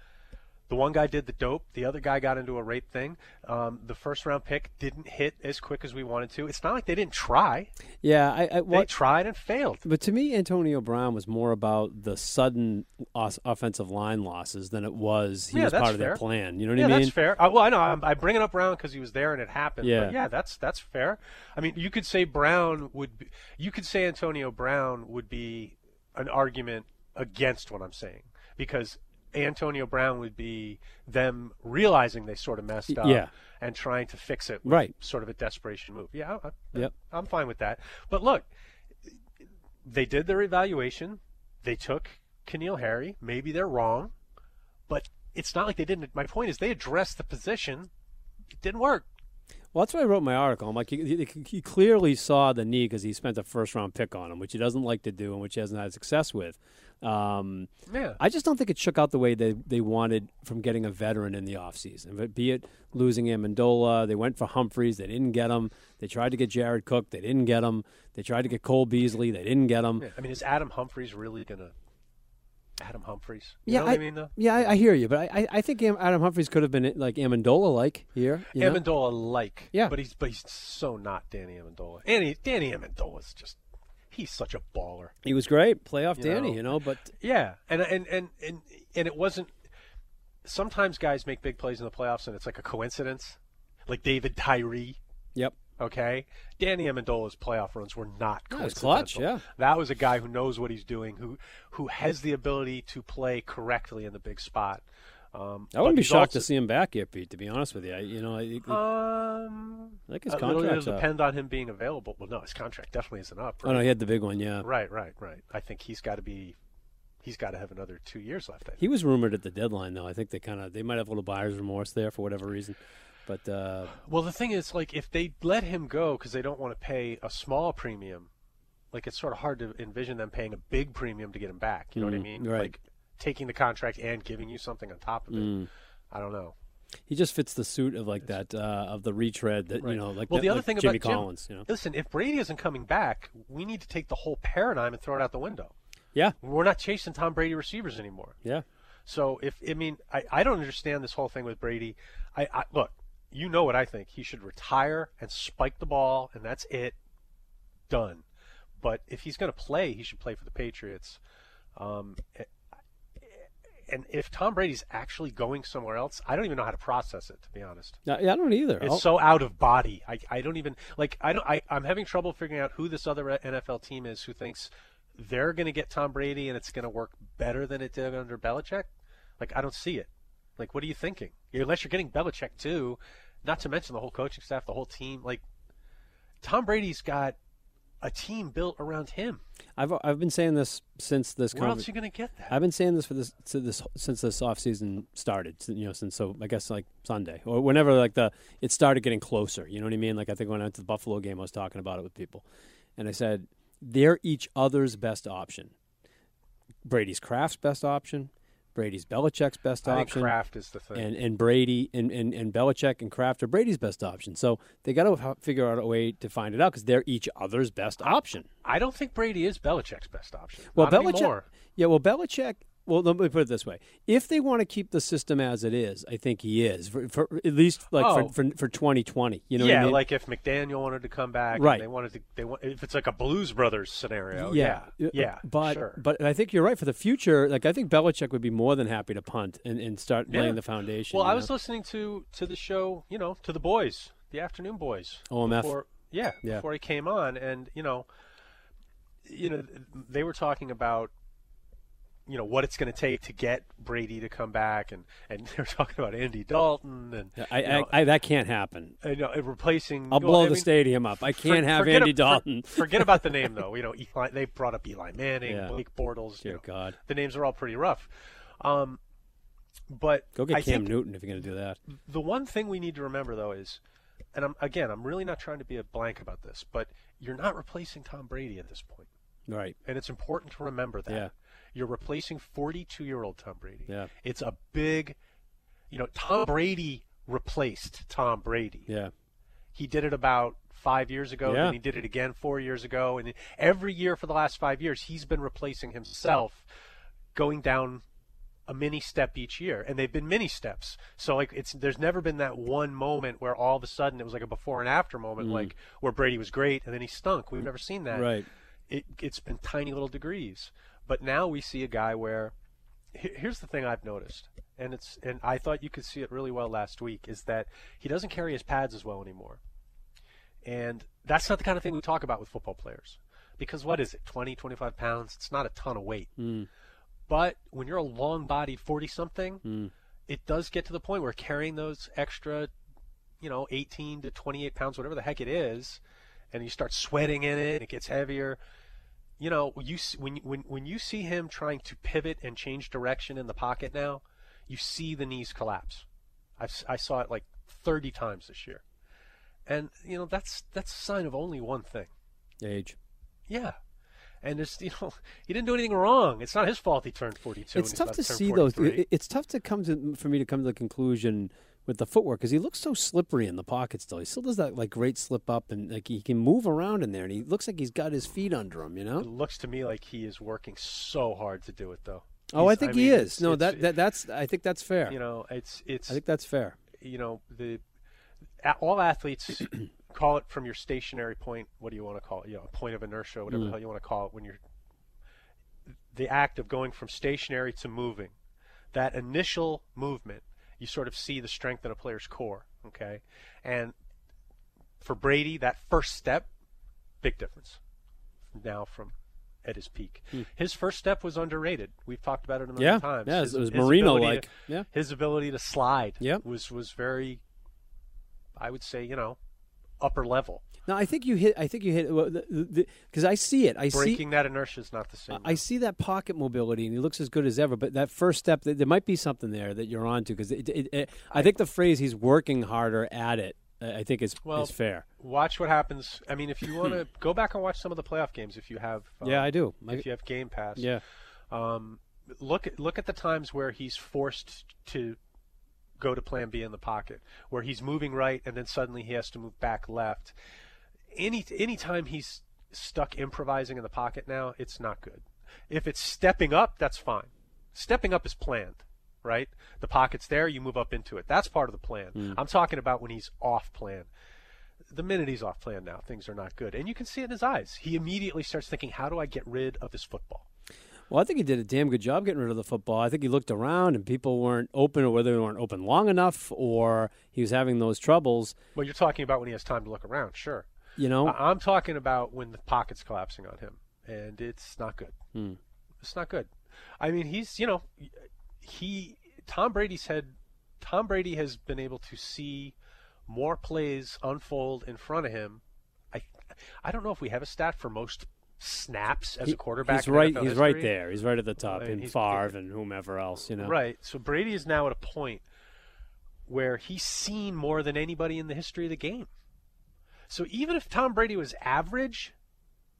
the one guy did the dope, the other guy got into a rape thing. Um, the first round pick didn't hit as quick as we wanted to. It's not like they didn't try. Yeah, I, I what, they tried and failed. But to me, Antonio Brown was more about the sudden os- offensive line losses than it was he yeah, was part of fair. their plan. You know what yeah, I mean? Yeah, that's fair. I, well, I know I'm, I'm bringing up Brown because he was there and it happened. Yeah, but yeah, that's that's fair. I mean, you could say Brown would. Be, you could say Antonio Brown would be an argument against what I'm saying because. Antonio Brown would be them realizing they sort of messed up yeah. and trying to fix it with right. sort of a desperation move. Yeah, I, I, yep. I'm fine with that. But look, they did their evaluation. They took N'Keal Harry. Maybe they're wrong, but it's not like they didn't. My point is they addressed the position. It didn't work. Well, that's why I wrote my article. I'm like, he, he clearly saw the need because he spent a first-round pick on him, which he doesn't like to do and which he hasn't had success with. Um, yeah. I just don't think it shook out the way they, they wanted from getting a veteran in the offseason. But be it losing Amendola, they went for Humphreys, they didn't get him. They tried to get Jared Cook, they didn't get him. They tried to get Cole Beasley, they didn't get him. Yeah. I mean, is Adam Humphreys really going to... Adam Humphreys. You yeah, know what I, I mean, though? Yeah, I, I hear you, but I, I think Adam Humphreys could have been like Amendola-like here. You know? Amendola-like. Yeah. But he's, but he's so not Danny Amendola. Danny, Danny Amendola's just, he's such a baller. He was great. Playoff you Danny, know? you know, but. Yeah, and, and, and, and, and it wasn't, sometimes guys make big plays in the playoffs and it's like a coincidence, like David Tyree. Yep. Okay, Danny Amendola's playoff runs were not coincidental. Yeah, it was clutch, yeah. That was a guy who knows what he's doing, who who has the ability to play correctly in the big spot. Um, I wouldn't be shocked also, to see him back here, Pete. To be honest with you, I, you know, it, um, I think his contract will depend on him being available. Well, no, his contract definitely isn't up. Right? Oh no, he had the big one, yeah. Right, right, right. I think he's got to be. He's got to have another two years left. I think. He was rumored at the deadline, though. I think they kind of they might have a little buyer's remorse there for whatever reason. But uh, well, the thing is, like, if they let him go because they don't want to pay a small premium, like it's sort of hard to envision them paying a big premium to get him back. You know mm, what I mean? Right. Like taking the contract and giving you something on top of it. Mm. I don't know. He just fits the suit of like that uh, of the retread that right. you know, like well, that, the other like thing Jimmy about Collins. Jim, you know? Listen, if Brady isn't coming back, we need to take the whole paradigm and throw it out the window. Yeah, we're not chasing Tom Brady receivers anymore. Yeah. So if I mean, I, I don't understand this whole thing with Brady. I, I look, you know what I think? He should retire and spike the ball, and that's it, done. But if he's going to play, he should play for the Patriots. Um, it, And if Tom Brady's actually going somewhere else, I don't even know how to process it, to be honest. Yeah, I don't either. It's I'll... so out of body. I, I don't even like. I don't. I, I'm having trouble figuring out who this other N F L team is who thinks they're going to get Tom Brady and it's going to work better than it did under Belichick. Like I don't see it. Like what are you thinking? Unless you're getting Belichick too, not to mention the whole coaching staff, the whole team. Like Tom Brady's got a team built around him. I've I've been saying this since this. Where conv- else are you going to get that? I've been saying this for this to this since this offseason started. You know, since so I guess like Sunday or whenever like the it started getting closer. You know what I mean? Like I think when I went to the Buffalo game, I was talking about it with people, and I said they're each other's best option. Brady's Kraft's best option. Brady's Belichick's best option. I think Kraft is the thing. And, and Brady and, and, and Belichick and Kraft are Brady's best option. So they got to figure out a way to find it out because they're each other's best option. I don't think Brady is Belichick's best option. Well, Not Belichick. Anymore. Yeah, well, Belichick. Well, let me put it this way. If they want to keep the system as it is, I think he is, for, for at least like oh. for, for for twenty twenty. You know yeah, what I mean? Like if McDaniel wanted to come back, right. and they wanted to, they want, if it's like a Blues Brothers scenario, yeah, yeah, yeah but sure. but I think you're right for the future. Like I think Belichick would be more than happy to punt and, and start yeah. laying the foundation. Well, I know? was listening to to the show, you know, to the boys, the afternoon boys, O M F, before, yeah, yeah, before he came on, and you know, you know, they were talking about. You know, what it's going to take to get Brady to come back. And, and they're talking about Andy Dalton. and I, you know, I, I That can't happen. You know, replacing, I'll well, blow I the mean, stadium up. I can't for, have Andy a, Dalton. For, forget about the name, though. You know, Eli, they brought up Eli Manning, yeah. Blake Bortles. Dear you know, God. The names are all pretty rough. Um, but Go get I Cam Newton if you're going to do that. The one thing we need to remember, though, is, and I'm, again, I'm really not trying to be a blank about this, but you're not replacing Tom Brady at this point. Right. And it's important to remember that. Yeah. You're replacing forty-two-year-old Tom Brady. Yeah. It's a big, you know, Tom Brady replaced Tom Brady. Yeah. He did it about five years ago, yeah. and he did it again four years ago. And every year for the last five years, he's been replacing himself, going down a mini step each year. And they've been mini steps. So, like, it's there's never been that one moment where all of a sudden it was like a before and after moment, mm. like where Brady was great and then he stunk. We've never seen that. Right. It, it's been tiny little degrees. But now we see a guy where, here's the thing I've noticed, and it's and I thought you could see it really well last week, is that he doesn't carry his pads as well anymore. And that's not the kind of thing we talk about with football players. Because what is it, twenty, twenty-five pounds? It's not a ton of weight. Mm. But when you're a long-bodied forty-something, mm. it does get to the point where carrying those extra, you know, eighteen to twenty-eight pounds, whatever the heck it is, and you start sweating in it, and it gets heavier. You know, you when when when you see him trying to pivot and change direction in the pocket now, you see the knees collapse. I've, I saw it like thirty times this year, and you know that's that's a sign of only one thing: age. Yeah, and it's you know he didn't do anything wrong. It's not his fault he turned forty-two. It's tough to see those. It's tough to come to for me to come to the conclusion with the footwork because he looks so slippery in the pocket still. He still does that like great slip up and like he can move around in there and he looks like he's got his feet under him, you know? It looks to me like he is working so hard to do it though. He's, oh, I think I mean, he is. No, that, that that's I think that's fair. You know, it's it's I think that's fair. You know, the all athletes call it from your stationary point, what do you want to call it? You know, point of inertia, whatever mm. the hell you want to call it when you're the act of going from stationary to moving. That initial movement you sort of see the strength in a player's core, okay? And for Brady, that first step, big difference now from at his peak. Hmm. His first step was underrated. We've talked about it a million yeah. times. Yeah, his, it was Marino-like. Yeah. His ability to slide yeah. was, was very, I would say, you know, upper level. No, I think you hit. I think you hit because well, I see it. I breaking see, that inertia is not the same. I, I see that pocket mobility, and he looks as good as ever. But that first step, there might be something there that you're onto because I, I think the phrase "he's working harder at it" I think is well, is fair. Watch what happens. I mean, if you want to go back and watch some of the playoff games, if you have, um, yeah, I do. I, if you have Game Pass, yeah. Um, look at look at the times where he's forced to go to Plan B in the pocket, where he's moving right and then suddenly he has to move back left. Any any time he's stuck improvising in the pocket now, it's not good. If it's stepping up, that's fine. Stepping up is planned. Right? The pocket's there, you move up into it. That's part of the plan. Mm. I'm talking about when he's off plan. The minute he's off plan now, things are not good. And you can see it in his eyes. He immediately starts thinking, how do I get rid of this football? Well, I think he did a damn good job getting rid of the football. I think he looked around and people weren't open, or whether they weren't open long enough, or he was having those troubles. Well, you're talking about when he has time to look around, sure. You know? I'm talking about when the pocket's collapsing on him, and it's not good. Mm. It's not good. I mean, he's, you know... He, Tom Brady's had, Tom Brady has been able to see more plays unfold in front of him. I, I don't know if we have a stat for most snaps as he, a quarterback. He's right. He's right there. He's right at the top well, in Favre and whomever else. You know. Right. So Brady is now at a point where he's seen more than anybody in the history of the game. So even if Tom Brady was average,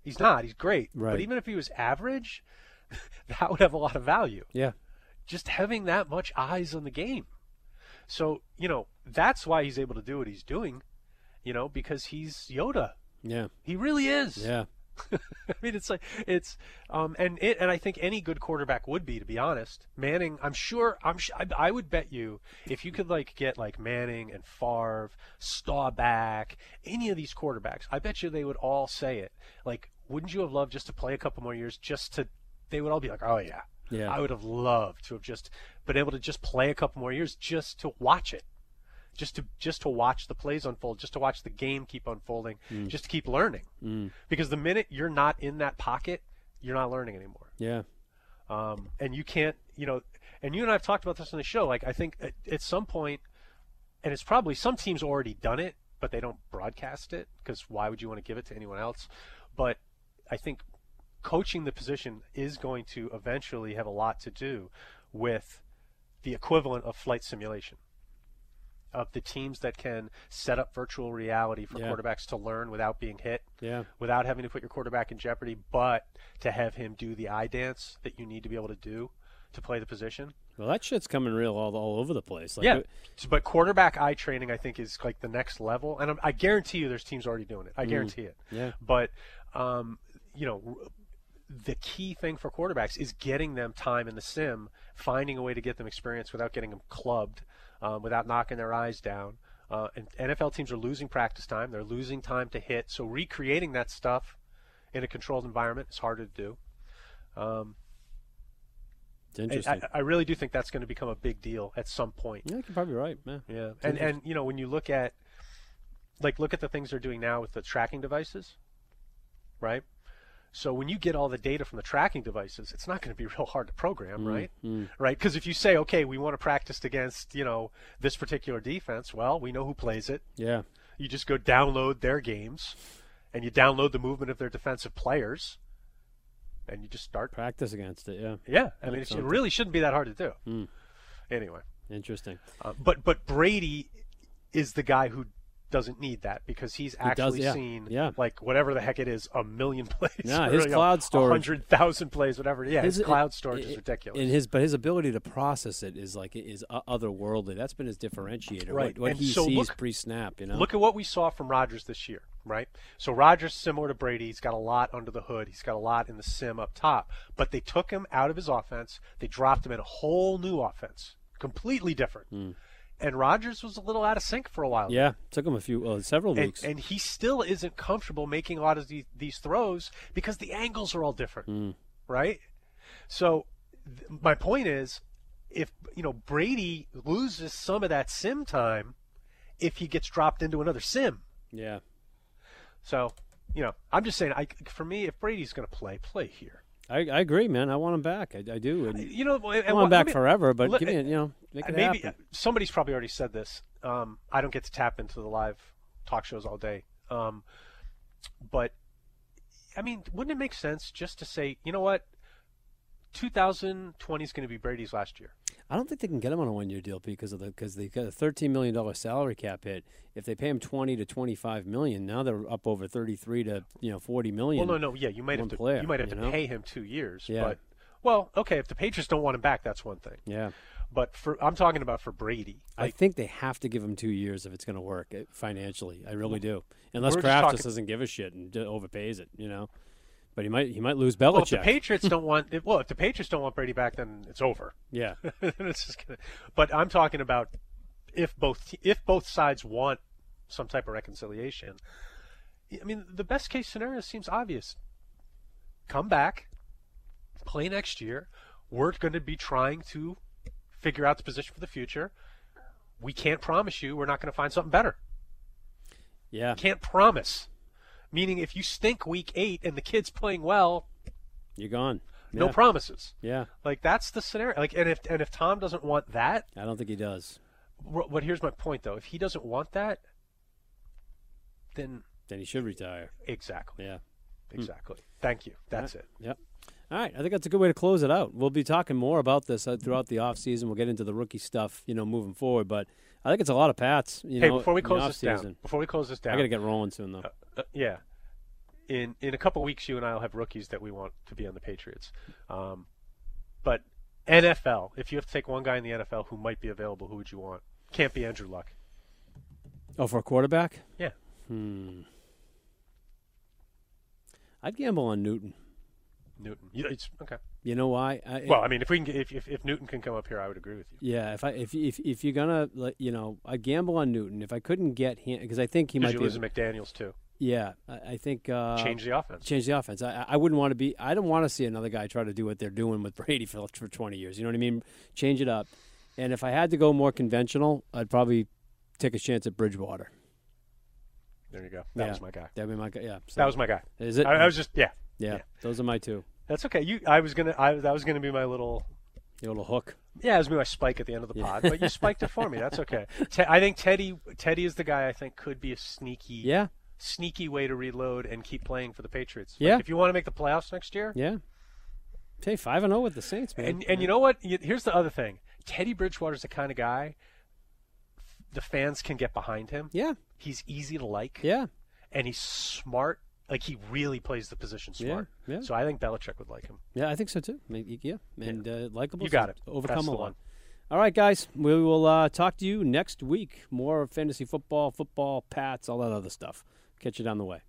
he's not. He's great. Right. But even if he was average, that would have a lot of value. Yeah. Just having that much eyes on the game. So, you know, that's why he's able to do what he's doing, you know, because he's Yoda. Yeah. He really is. Yeah. I mean, it's like, it's, um, and it, and I think any good quarterback would be, to be honest. Manning, I'm sure, I'm sh- I, I would bet you, if you could, like, get, like, Manning and Favre, Staubach, any of these quarterbacks, I bet you they would all say it. Like, wouldn't you have loved just to play a couple more years just to, they would all be like, oh, yeah. Yeah. I would have loved to have just been able to just play a couple more years just to watch it, just to just to watch the plays unfold, just to watch the game keep unfolding, mm. just to keep learning. Mm. Because the minute you're not in that pocket, you're not learning anymore. Yeah. Um, and you can't, you know, and you and I have talked about this on the show. Like, I think at, at some point, and it's probably some teams already done it, but they don't broadcast it because why would you want to give it to anyone else? But I think coaching the position is going to eventually have a lot to do with the equivalent of flight simulation, of the teams that can set up virtual reality for yeah. quarterbacks to learn without being hit, yeah. without having to put your quarterback in jeopardy, but to have him do the eye dance that you need to be able to do to play the position. Well, that shit's coming real all, all over the place. Like, yeah, it, but quarterback eye training, I think, is like the next level. And I'm, I guarantee you there's teams already doing it. I mm, guarantee it. Yeah. But, um, you know... the key thing for quarterbacks is getting them time in the sim, finding a way to get them experience without getting them clubbed, um, without knocking their eyes down. Uh, and N F L teams are losing practice time. They're losing time to hit. So recreating that stuff in a controlled environment is harder to do. Um, it's interesting. I, I really do think that's going to become a big deal at some point. Yeah, you're probably right. Yeah. yeah. And, and, you know, when you look at, like, look at the things they're doing now with the tracking devices, right? So when you get all the data from the tracking devices, it's not going to be real hard to program, mm, right? Mm. Right? Because if you say, okay, we want to practice against, you know, this particular defense, well, we know who plays it. Yeah. You just go download their games, and you download the movement of their defensive players, and you just start. Practice against it, yeah. Yeah. I that mean, it sh- really shouldn't be that hard to do. Mm. Anyway. Interesting. Uh, but but Brady is the guy who doesn't need that because he's actually he does, yeah. seen yeah. like whatever the heck it is, a million plays. Yeah, his cloud storage, one hundred thousand plays, whatever. Yeah, his, his cloud storage it, is ridiculous. And his, but his ability to process it is like is otherworldly. That's been his differentiator. Right. What, what and he so sees look, pre-snap, you know. Look at what we saw from Rodgers this year, right? So Rodgers, similar to Brady, he's got a lot under the hood. He's got a lot in the sim up top. But they took him out of his offense. They dropped him in a whole new offense, completely different. Mm. And Rodgers was a little out of sync for a while. Yeah, took him a few, uh, several weeks. And, and he still isn't comfortable making a lot of these, these throws because the angles are all different, mm. right? So th- my point is, if you know Brady loses some of that sim time, if he gets dropped into another sim. Yeah. So, you know, I'm just saying, I for me, if Brady's going to play, play here. I, I agree, man. I want him back. I, I do. And you know, and, I want well, him back I mean, forever, but look, give me, you know, make it maybe, happen. Somebody's probably already said this. Um, I don't get to tap into the live talk shows all day. Um, but, I mean, wouldn't it make sense just to say, you know what, two thousand twenty is going to be Brady's last year. I don't think they can get him on a one-year deal because of the because they got a thirteen million dollars salary cap hit. If they pay him twenty to twenty-five million dollars, now they're up over thirty-three to you know forty million. Well, no, no, yeah, you might have to player, you might have you to know? pay him two years. Yeah. But well, okay, if the Patriots don't want him back, that's one thing. Yeah. But for I'm talking about for Brady. Like, I think they have to give him two years if it's going to work financially. I really do. Unless Kraft just, talking, just doesn't give a shit and overpays it, you know. But he might he might lose Belichick. Well, if the Patriots don't want if, well, if the Patriots don't want Brady back, then it's over. Yeah. It's just gonna, but I'm talking about if both if both sides want some type of reconciliation. I mean, the best case scenario seems obvious. Come back, play next year. We're going to be trying to figure out the position for the future. We can't promise you we're not going to find something better. Yeah. Can't promise. Meaning if you stink week eight and the kid's playing well, you're gone. Yeah. No promises. Yeah. Like that's the scenario. Like and if and if Tom doesn't want that, I don't think he does. But here's my point though. If he doesn't want that, then then he should retire. Exactly. Yeah. Exactly. Hmm. Thank you. That's right. it. Yep. All right, I think that's a good way to close it out. We'll be talking more about this uh, throughout the offseason. We'll get into the rookie stuff, you know, moving forward. But I think it's a lot of Pats, you hey, know, before we close this down, before we close this down, I got to get rolling soon, though. Uh, uh, yeah, in in a couple weeks, you and I will have rookies that we want to be on the Patriots. Um, but N F L, if you have to take one guy in the N F L who might be available, who would you want? Can't be Andrew Luck. Oh, for a quarterback? Yeah. Hmm. I'd gamble on Newton. Newton. You, it's, okay. You know why? I, well, I mean, if we can, if, if if Newton can come up here, I would agree with you. Yeah. If I if if, if you're gonna, you know, I gamble on Newton. If I couldn't get him, because I think he might you be losing McDaniels too. Yeah, I, I think uh, change the offense. Change the offense. I I wouldn't want to be. I don't want to see another guy try to do what they're doing with Brady for for twenty years. You know what I mean? Change it up. And if I had to go more conventional, I'd probably take a chance at Bridgewater. There you go. That yeah. was my guy. That'd be my guy. Yeah. So, that was my guy. Is it? I, I was just yeah. Yeah, yeah, those are my two. That's okay. You, I was gonna, I that was gonna be my little, your little hook. Yeah, it was gonna be my spike at the end of the pod, but you spiked it for me. That's okay. Te- I think Teddy, Teddy is the guy I think could be a sneaky, yeah. sneaky way to reload and keep playing for the Patriots. Yeah, like if you want to make the playoffs next year, yeah, hey, five and zero with the Saints, man. And and you know what? Here's the other thing. Teddy Bridgewater's the kind of guy the fans can get behind him. Yeah, he's easy to like. Yeah, and he's smart. Like, he really plays the position smart. Yeah, yeah. So I think Belichick would like him. Yeah, I think so, too. Maybe, yeah, and yeah. Uh, likable. You got so it. Overcome a lot. All right, guys. We will uh, talk to you next week. More fantasy football, football, Pats, all that other stuff. Catch you down the way.